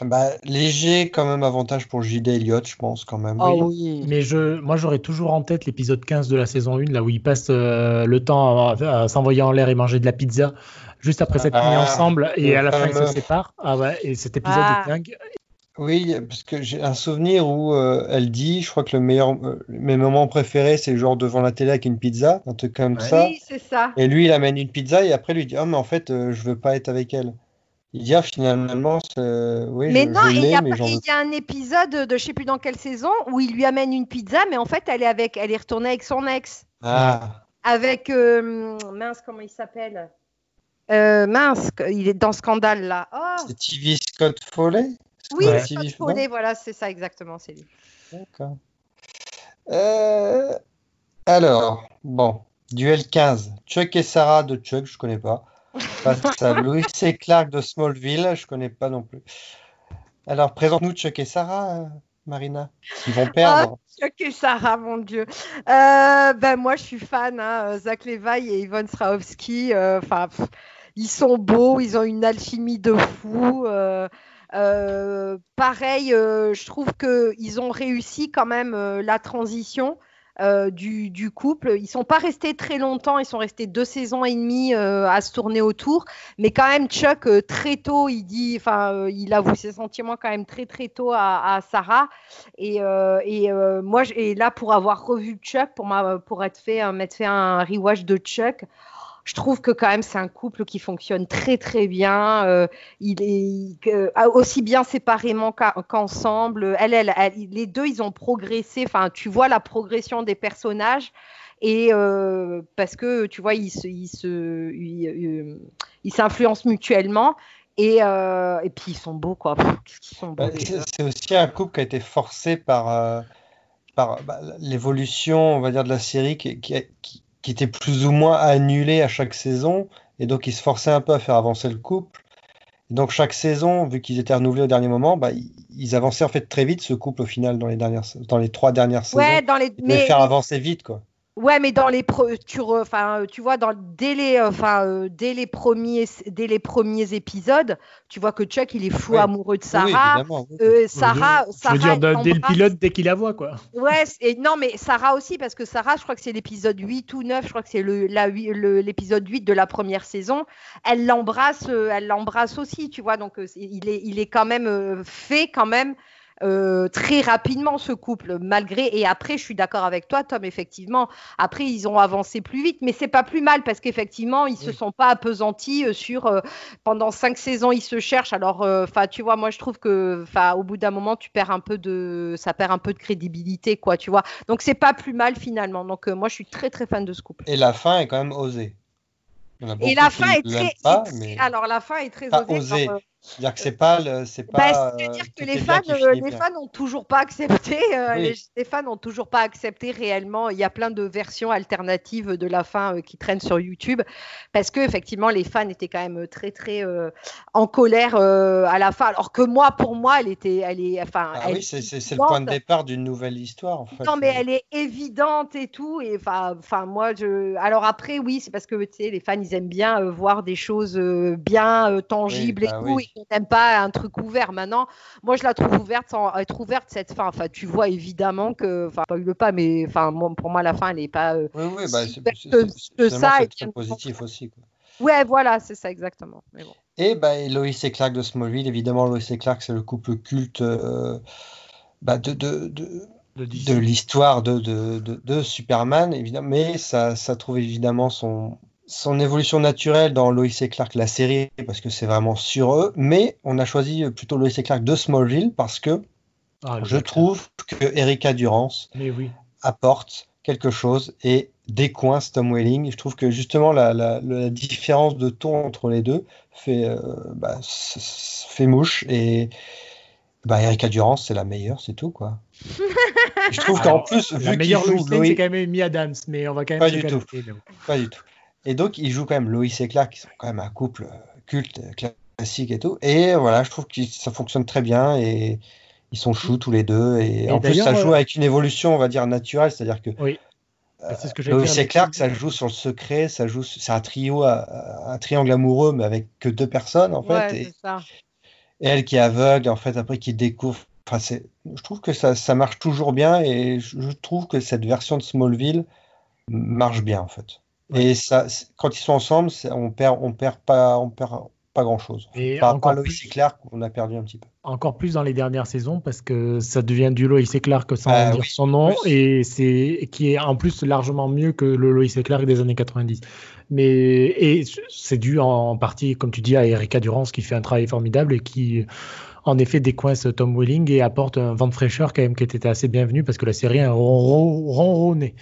Bah, léger, quand même, avantage pour J D Elliott, je pense, quand même. Oh, oui. Mais je, moi, j'aurais toujours en tête l'épisode quinze de la saison un, là où ils passent euh, le temps à, à, à s'envoyer en l'air et manger de la pizza, juste après cette nuit ah, ensemble, et à la fin, ils se séparent. Ah ouais, et cet épisode ah. est dingue. Oui, parce que j'ai un souvenir où euh, elle dit, je crois que le meilleur, euh, mes moments préférés, c'est genre devant la télé avec une pizza, un truc comme ouais. ça. Oui, c'est ça. Et lui, il amène une pizza, et après, lui dit, ah, oh, mais en fait, euh, je veux pas être avec elle. Il y a finalement, euh, oui, mais je, non, il y a, mais genre... il y a un épisode de, de je sais plus dans quelle saison où il lui amène une pizza, mais en fait, elle est avec, elle est retournée avec son ex. Ah. Avec euh, mince, comment il s'appelle euh, Mince, il est dans Scandale là. Oh. C'est T V Scott Foley. Oui, ouais. Scott Foley, voilà, c'est ça exactement, c'est lui. D'accord. Euh, alors, bon, duel quinze. Chuck et Sarah de Chuck, je connais pas. Face à Louis et Clark de Smallville, je connais pas non plus. Alors présente-nous Chuck et Sarah, euh, Marina. Ils vont perdre. Oh, Chuck et Sarah, mon Dieu. Euh, ben moi, je suis fan. Hein, Zach Levi et Yvonne Strahovski. Enfin, euh, ils sont beaux. Ils ont une alchimie de fou. Euh, euh, pareil, euh, je trouve que ils ont réussi quand même euh, la transition. Euh, du, du couple. Ils ne sont pas restés très longtemps, ils sont restés deux saisons et demie euh, à se tourner autour, mais quand même Chuck euh, très tôt il dit, enfin euh, il avoue ses sentiments quand même très très tôt à, à Sarah et, euh, et euh, moi et là pour avoir revu Chuck pour, ma, pour être fait, euh, m'être fait un rewatch de Chuck, je trouve que quand même c'est un couple qui fonctionne très très bien, euh, il est euh, aussi bien séparément qu'à, qu'ensemble. Elle, elle, elle, les deux ils ont progressé. Enfin, tu vois la progression des personnages et euh, parce que tu vois ils se ils se ils, euh, ils s'influencent mutuellement. Et, euh, et puis ils sont beaux quoi. Pff, qu'est-ce qu'ils sont beaux. Bah, c'est, c'est aussi un couple qui a été forcé par euh, par bah, l'évolution on va dire de la série qui, qui, qui qui était plus ou moins annulé à chaque saison, et donc ils se forçaient un peu à faire avancer le couple. Et donc chaque saison, vu qu'ils étaient renouvelés au dernier moment, bah, ils avançaient en fait très vite ce couple au final dans les, dernières, dans les trois dernières saisons. Ouais, dans les... Mais... les faire avancer vite quoi. Ouais, mais dans les pre- tu, re, tu vois, dans, dès, les, euh, dès, les premiers, dès les premiers épisodes, tu vois que Chuck, il est fou ouais. amoureux de Sarah. Oui, oui. Euh, Sarah, je, Sarah, je veux dire, dès le pilote, dès qu'il la voit, quoi. Ouais, et non, mais Sarah aussi, parce que Sarah, je crois que c'est l'épisode huit ou neuf, je crois que c'est le, la, le, l'épisode huit de la première saison, elle l'embrasse, elle l'embrasse aussi, tu vois. Donc, il est, il est quand même fait, quand même, Euh, très rapidement ce couple malgré, et après je suis d'accord avec toi Tom, effectivement après ils ont avancé plus vite mais c'est pas plus mal parce qu'effectivement ils oui. se sont pas appesantis euh, sur euh, pendant cinq saisons ils se cherchent alors enfin euh, tu vois moi je trouve que enfin au bout d'un moment tu perds un peu de ça perd un peu de crédibilité quoi tu vois donc c'est pas plus mal finalement donc euh, moi je suis très très fan de ce couple et la fin est quand même osée. Et la fin est très, pas, mais... alors la fin est très osée. Genre, euh... c'est-à-dire que c'est pas, le, c'est pas. Bah, c'est-à-dire euh, que les fans, les fans n'ont toujours pas accepté. Euh, oui. les, les fans n'ont toujours pas accepté réellement. Il y a plein de versions alternatives de la fin euh, qui traînent sur YouTube parce que effectivement les fans étaient quand même très très euh, en colère euh, à la fin. Alors que moi, pour moi, elle était, elle est, enfin. Ah elle oui, c'est, c'est, c'est le point de départ d'une nouvelle histoire. En fait. Non, mais elle est évidente et tout. Et enfin, enfin moi, je. Alors après, oui, c'est parce que tu sais, les fans ils aiment bien euh, voir des choses euh, bien euh, tangibles oui, bah, et tout. Oui. On n'aime pas un truc ouvert maintenant. Moi, je la trouve ouverte sans être ouverte cette fin. Enfin, tu vois évidemment que, enfin, pas eu le pas, mais enfin, moi, pour moi, la fin, elle n'est pas. Euh, oui, oui, bah, c'est, c'est, de, c'est, de ça c'est très positif aussi. Quoi. Ouais, voilà, c'est ça exactement. Mais bon. Et bah, Lois et Clark de Smallville, évidemment, Lois et Clark, c'est le couple culte euh, bah, de, de, de, de, de l'histoire de, de, de, de Superman, évidemment. Mais ça, ça trouve évidemment son. Son évolution naturelle dans Lois et Clark, la série, parce que c'est vraiment sur eux, mais on a choisi plutôt Lois et Clark de Smallville parce que ah, je trouve que Erika Durance oui. apporte quelque chose et décoince Tom Welling. Je trouve que justement la, la, la différence de ton entre les deux fait, euh, bah, fait mouche et Bah, Erika Durant, c'est la meilleure, c'est tout, quoi. Je trouve qu'en Alors, plus, vu qu'il joue Lois... La meilleure, c'est quand même Amy Adams, mais on va quand même... Pas du tout, pas du tout. Et donc, ils jouent quand même Lois et Clark, qui sont quand même un couple culte, classique et tout. Et voilà, je trouve que ça fonctionne très bien et ils sont choux tous les deux. Et, et en plus, ça joue avec une évolution, on va dire, naturelle, c'est-à-dire que... Oui. Euh, c'est ce que Lois et Clark, ça joue sur le secret, ça joue, sur... c'est un trio, un triangle amoureux, mais avec que deux personnes, en fait. Ouais, et... c'est ça. Et elle qui est aveugle, en fait, après, qui découvre. Enfin, c'est... Je trouve que ça, ça marche toujours bien et je trouve que cette version de Smallville marche bien, en fait. Ouais. Et ça, quand ils sont ensemble, on perd, on perd pas, on perd pas grand-chose. Et par rapport à Lois et Clark, on a perdu un petit peu. Encore plus dans les dernières saisons, parce que ça devient du Lois et Clark sans euh, dire oui, son nom, plus. Et c'est qui est en plus largement mieux que le Lois et Clark des années quatre-vingt-dix. Mais et c'est dû en partie, comme tu dis, à Erika Durance qui fait un travail formidable et qui, en effet, décoince Tom Welling et apporte un vent de fraîcheur quand même qui était assez bienvenu parce que la série a ronronné.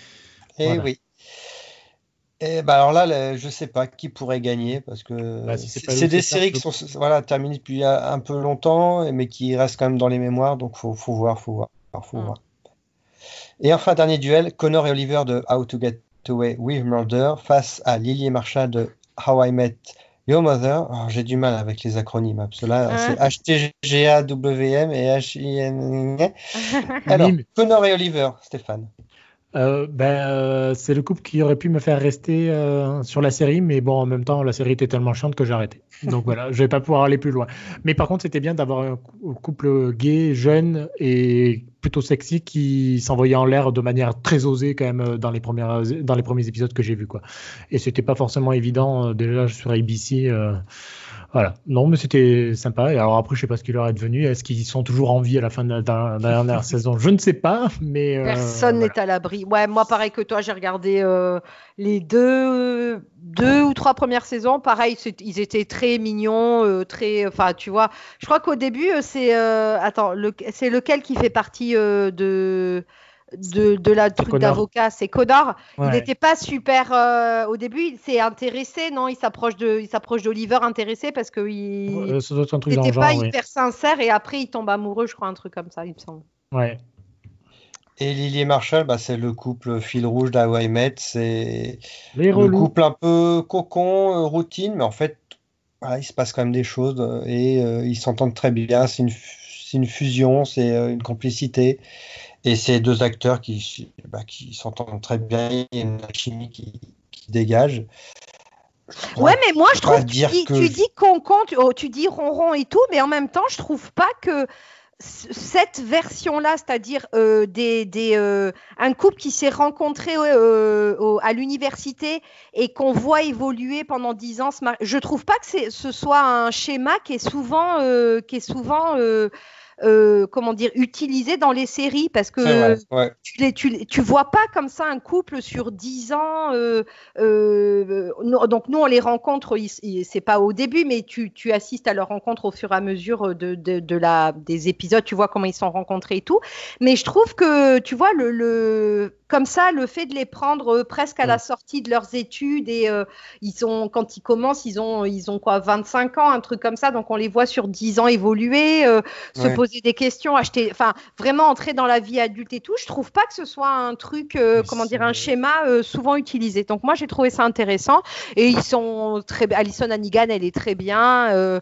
Et voilà. Oui. Et bah alors là, là, je sais pas qui pourrait gagner parce que bah, si c'est, c'est, c'est des séries qui sont voilà terminées depuis un peu longtemps, mais qui restent quand même dans les mémoires. Donc faut faut voir, faut voir, faut voir. Ah. Et enfin dernier duel, Connor et Oliver de How to Get Away with Murder face à Lily et Marcia de How I Met Your Mother. Alors, j'ai du mal avec les acronymes, parce que là ah. c'est H T G A W M et H I N. Alors Connor et Oliver, Stéphane. Euh, ben, euh, c'est le couple qui aurait pu me faire rester euh, sur la série, mais bon, en même temps, la série était tellement chiante que j'ai arrêté. Donc voilà, je vais pas pouvoir aller plus loin. Mais par contre, c'était bien d'avoir un couple gay, jeune et plutôt sexy qui s'envoyait en l'air de manière très osée quand même dans les premières, dans les premiers épisodes que j'ai vus, quoi. Et c'était pas forcément évident euh, déjà sur A B C. Euh, voilà. Non, mais c'était sympa. Et alors après, je sais pas ce qu'il leur est devenu. Est-ce qu'ils sont toujours en vie à la fin de la, de la dernière saison ? Je ne sais pas, mais euh, personne voilà. n'est à l'abri. Ouais, moi pareil que toi, j'ai regardé euh, les deux, deux ou trois premières saisons. Pareil, ils étaient très mignons, euh, très. Enfin, tu vois. Je crois qu'au début, c'est euh, attends, le, c'est lequel qui fait partie euh, de. De, de la truc Connor. D'avocat, c'est Connor. Ouais. Il n'était pas super euh, au début. Il s'est intéressé, non ? Il s'approche de, il s'approche d'Oliver intéressé parce que il n'était euh, pas genre, hyper oui. sincère. Et après, il tombe amoureux, je crois, un truc comme ça, il me semble. Ouais. Et Lily et Marshall, bah, c'est le couple fil rouge d'How I Met. C'est Les le couple un peu cocon, routine, mais en fait, voilà, il se passe quand même des choses et euh, ils s'entendent très bien. C'est une, c'est une fusion, c'est euh, une complicité. Et ces deux acteurs qui, bah, qui s'entendent très bien, il y a une alchimie qui, qui dégage. Je ouais, mais moi je trouve que tu, dis, que tu dis concon, tu, oh, tu dis ronron et tout, mais en même temps je trouve pas que cette version-là, c'est-à-dire euh, des, des, euh, un couple qui s'est rencontré euh, au, à l'université et qu'on voit évoluer pendant dix ans, je trouve pas que c'est, ce soit un schéma qui est souvent euh, qui est souvent euh, Euh, comment dire, utilisé dans les séries parce que vrai, ouais. tu, les, tu, tu vois pas comme ça un couple sur dix ans euh, euh, nous, donc nous on les rencontre ils, ils, c'est pas au début mais tu, tu assistes à leur rencontre au fur et à mesure de, de, de la, des épisodes, tu vois comment ils sont rencontrés et tout, mais je trouve que tu vois le, le, comme ça le fait de les prendre presque à ouais. la sortie de leurs études et euh, ils ont, quand ils commencent ils ont, ils ont quoi vingt-cinq ans un truc comme ça, donc on les voit sur dix ans évoluer, euh, se ouais. poser des questions, acheter, enfin vraiment entrer dans la vie adulte et tout, je trouve pas que ce soit un truc, euh, comment dire, un schéma euh, souvent utilisé. Donc moi j'ai trouvé ça intéressant et ils sont très, Alison Hannigan elle est très bien, euh,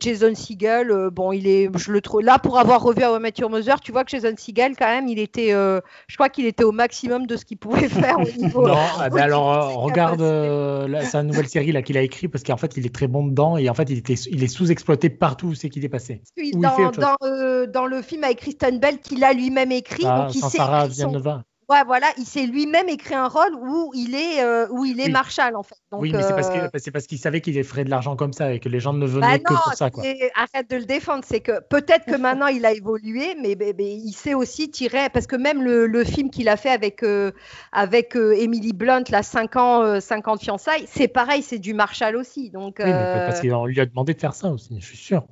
Jason Segel, euh, bon il est, je le trouve là pour avoir revu How I Met Your Mother, tu vois que Jason Segel quand même il était, euh, je crois qu'il était au maximum de ce qu'il pouvait faire au niveau. non, euh, ben alors regarde, euh, là, c'est une nouvelle série là qu'il a écrit parce qu'en fait il est très bon dedans et en fait il était, il est sous-exploité partout où c'est qu'il est passé. Où dans, il fait autre chose. Dans, euh, dans le film avec Kristen Bell qu'il a lui-même écrit, ah, donc il s'est écrit son... ouais, voilà, il s'est lui-même écrit un rôle où il est euh, où il est oui. Marshall en fait. Donc, oui, mais euh... c'est parce que c'est parce qu'il savait qu'il effrayait de l'argent comme ça et que les gens ne venaient bah non, que pour ça quoi. Arrête de le défendre, c'est que peut-être que maintenant il a évolué, mais, mais, mais il sait aussi tirer parce que même le, le film qu'il a fait avec euh, avec euh, Emily Blunt là cinq ans euh, cinq ans de fiançailles, c'est pareil, c'est du Marshall aussi. Donc euh... oui, mais parce qu'on lui a demandé de faire ça aussi, je suis sûr.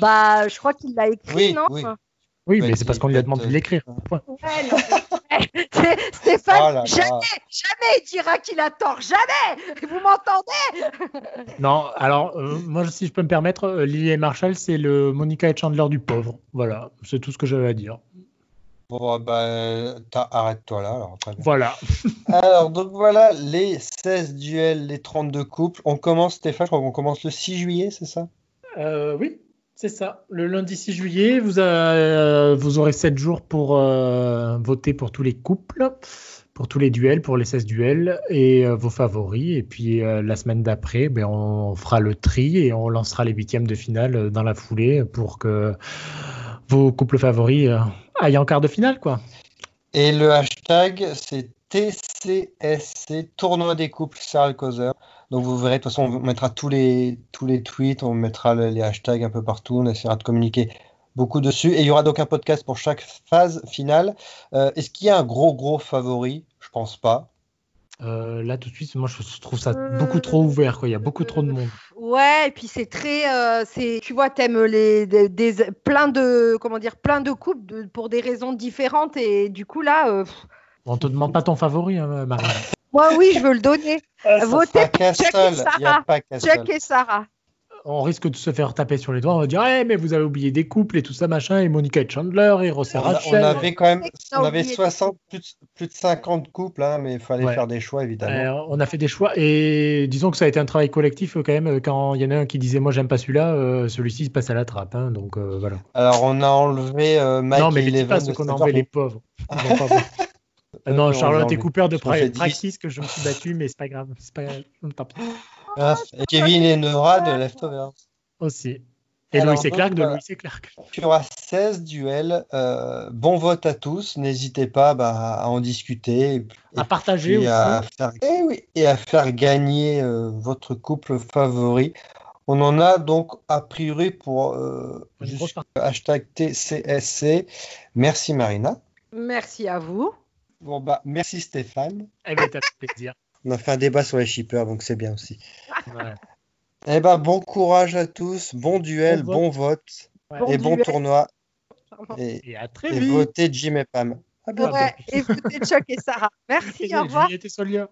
Bah, je crois qu'il l'a écrit, oui, non oui. Oui, mais c'est parce qu'on lui a demandé de l'écrire. Ouais, non, mais... Stéphane, oh là là. jamais, jamais il dira qu'il a tort, jamais. Vous m'entendez? Non, alors, euh, moi, si je peux me permettre, euh, Lily et Marshall, c'est le Monica et Chandler du pauvre. Voilà, c'est tout ce que j'avais à dire. Bon, bah, arrête-toi là. Alors, très bien. Voilà. Alors, donc voilà, les seize duels, les trente-deux couples. On commence, Stéphane, je crois qu'on commence le six juillet, c'est ça? euh, Oui. C'est ça. Le lundi six juillet, vous, euh, vous aurez sept jours pour euh, voter pour tous les couples, pour tous les duels, pour les seize duels et euh, vos favoris. Et puis euh, la semaine d'après, ben, on fera le tri et on lancera les huitièmes de finale dans la foulée pour que vos couples favoris euh, aillent en quart de finale, quoi. Et le hashtag, c'est T C S C, Tournoi des couples Sarah Causer. Donc vous verrez, de toute façon, on mettra tous les, tous les tweets, on mettra les hashtags un peu partout, on essaiera de communiquer beaucoup dessus. Et il y aura donc un podcast pour chaque phase finale. Euh, est-ce qu'il y a un gros, gros favori? Je pense pas. Euh, là, tout de suite, moi, je trouve ça euh... beaucoup trop ouvert, quoi. Il y a beaucoup trop de monde. Ouais, et puis c'est très... Euh, c'est, tu vois, t'aimes les, des, des, plein de, comment dire, plein de couples de, pour des raisons différentes. Et du coup, là... Euh... On te demande pas ton favori, hein, Marina. Moi, oui, je veux le donner. Ah, votez pour Jack et Sarah. Jack et Sarah. On risque de se faire taper sur les doigts. On va dire, hey, mais vous avez oublié des couples et tout ça, machin. Et Monica et Chandler et Ross et Rachel. On avait quand même on avait soixante, plus, plus de cinquante couples, hein, mais il fallait ouais. faire des choix, évidemment. Euh, on a fait des choix. Et disons que ça a été un travail collectif quand même. Quand il y en a un qui disait, moi, j'aime pas celui-là, euh, celui-ci se passe à la trappe. Hein, donc, euh, voilà. Alors, on a enlevé euh, Mike non, mais et les vingt. Non, qu'on a enlevé les pauvres. Ils vont pas Euh, non, Charlotte et Cooper de Practice que je me suis battu, mais c'est pas grave. C'est pas grave. Tant pis. Ah, et Kevin et Nora de Leftovers. Aussi. Et Lois et Clark de Lois et Clark. Il y aura seize duels. Euh, bon vote à tous. N'hésitez pas bah, à en discuter. Et, à partager aussi. À faire, et, oui, et à faire gagner euh, votre couple favori. On en a donc a priori pour euh, hashtag T C S C. Merci Marina. Merci à vous. Bon bah merci Stéphane. Eh bien, t'as fait plaisir. On a fait un débat sur les shippers, donc c'est bien aussi. Ouais. Eh ben bon courage à tous, bon duel, bon vote, bon vote ouais. et bon, bon tournoi. Et, et à très et vite. Et votez Jim et Pam. Ah, ouais, et votez Chuck et Sarah. Merci, au revoir.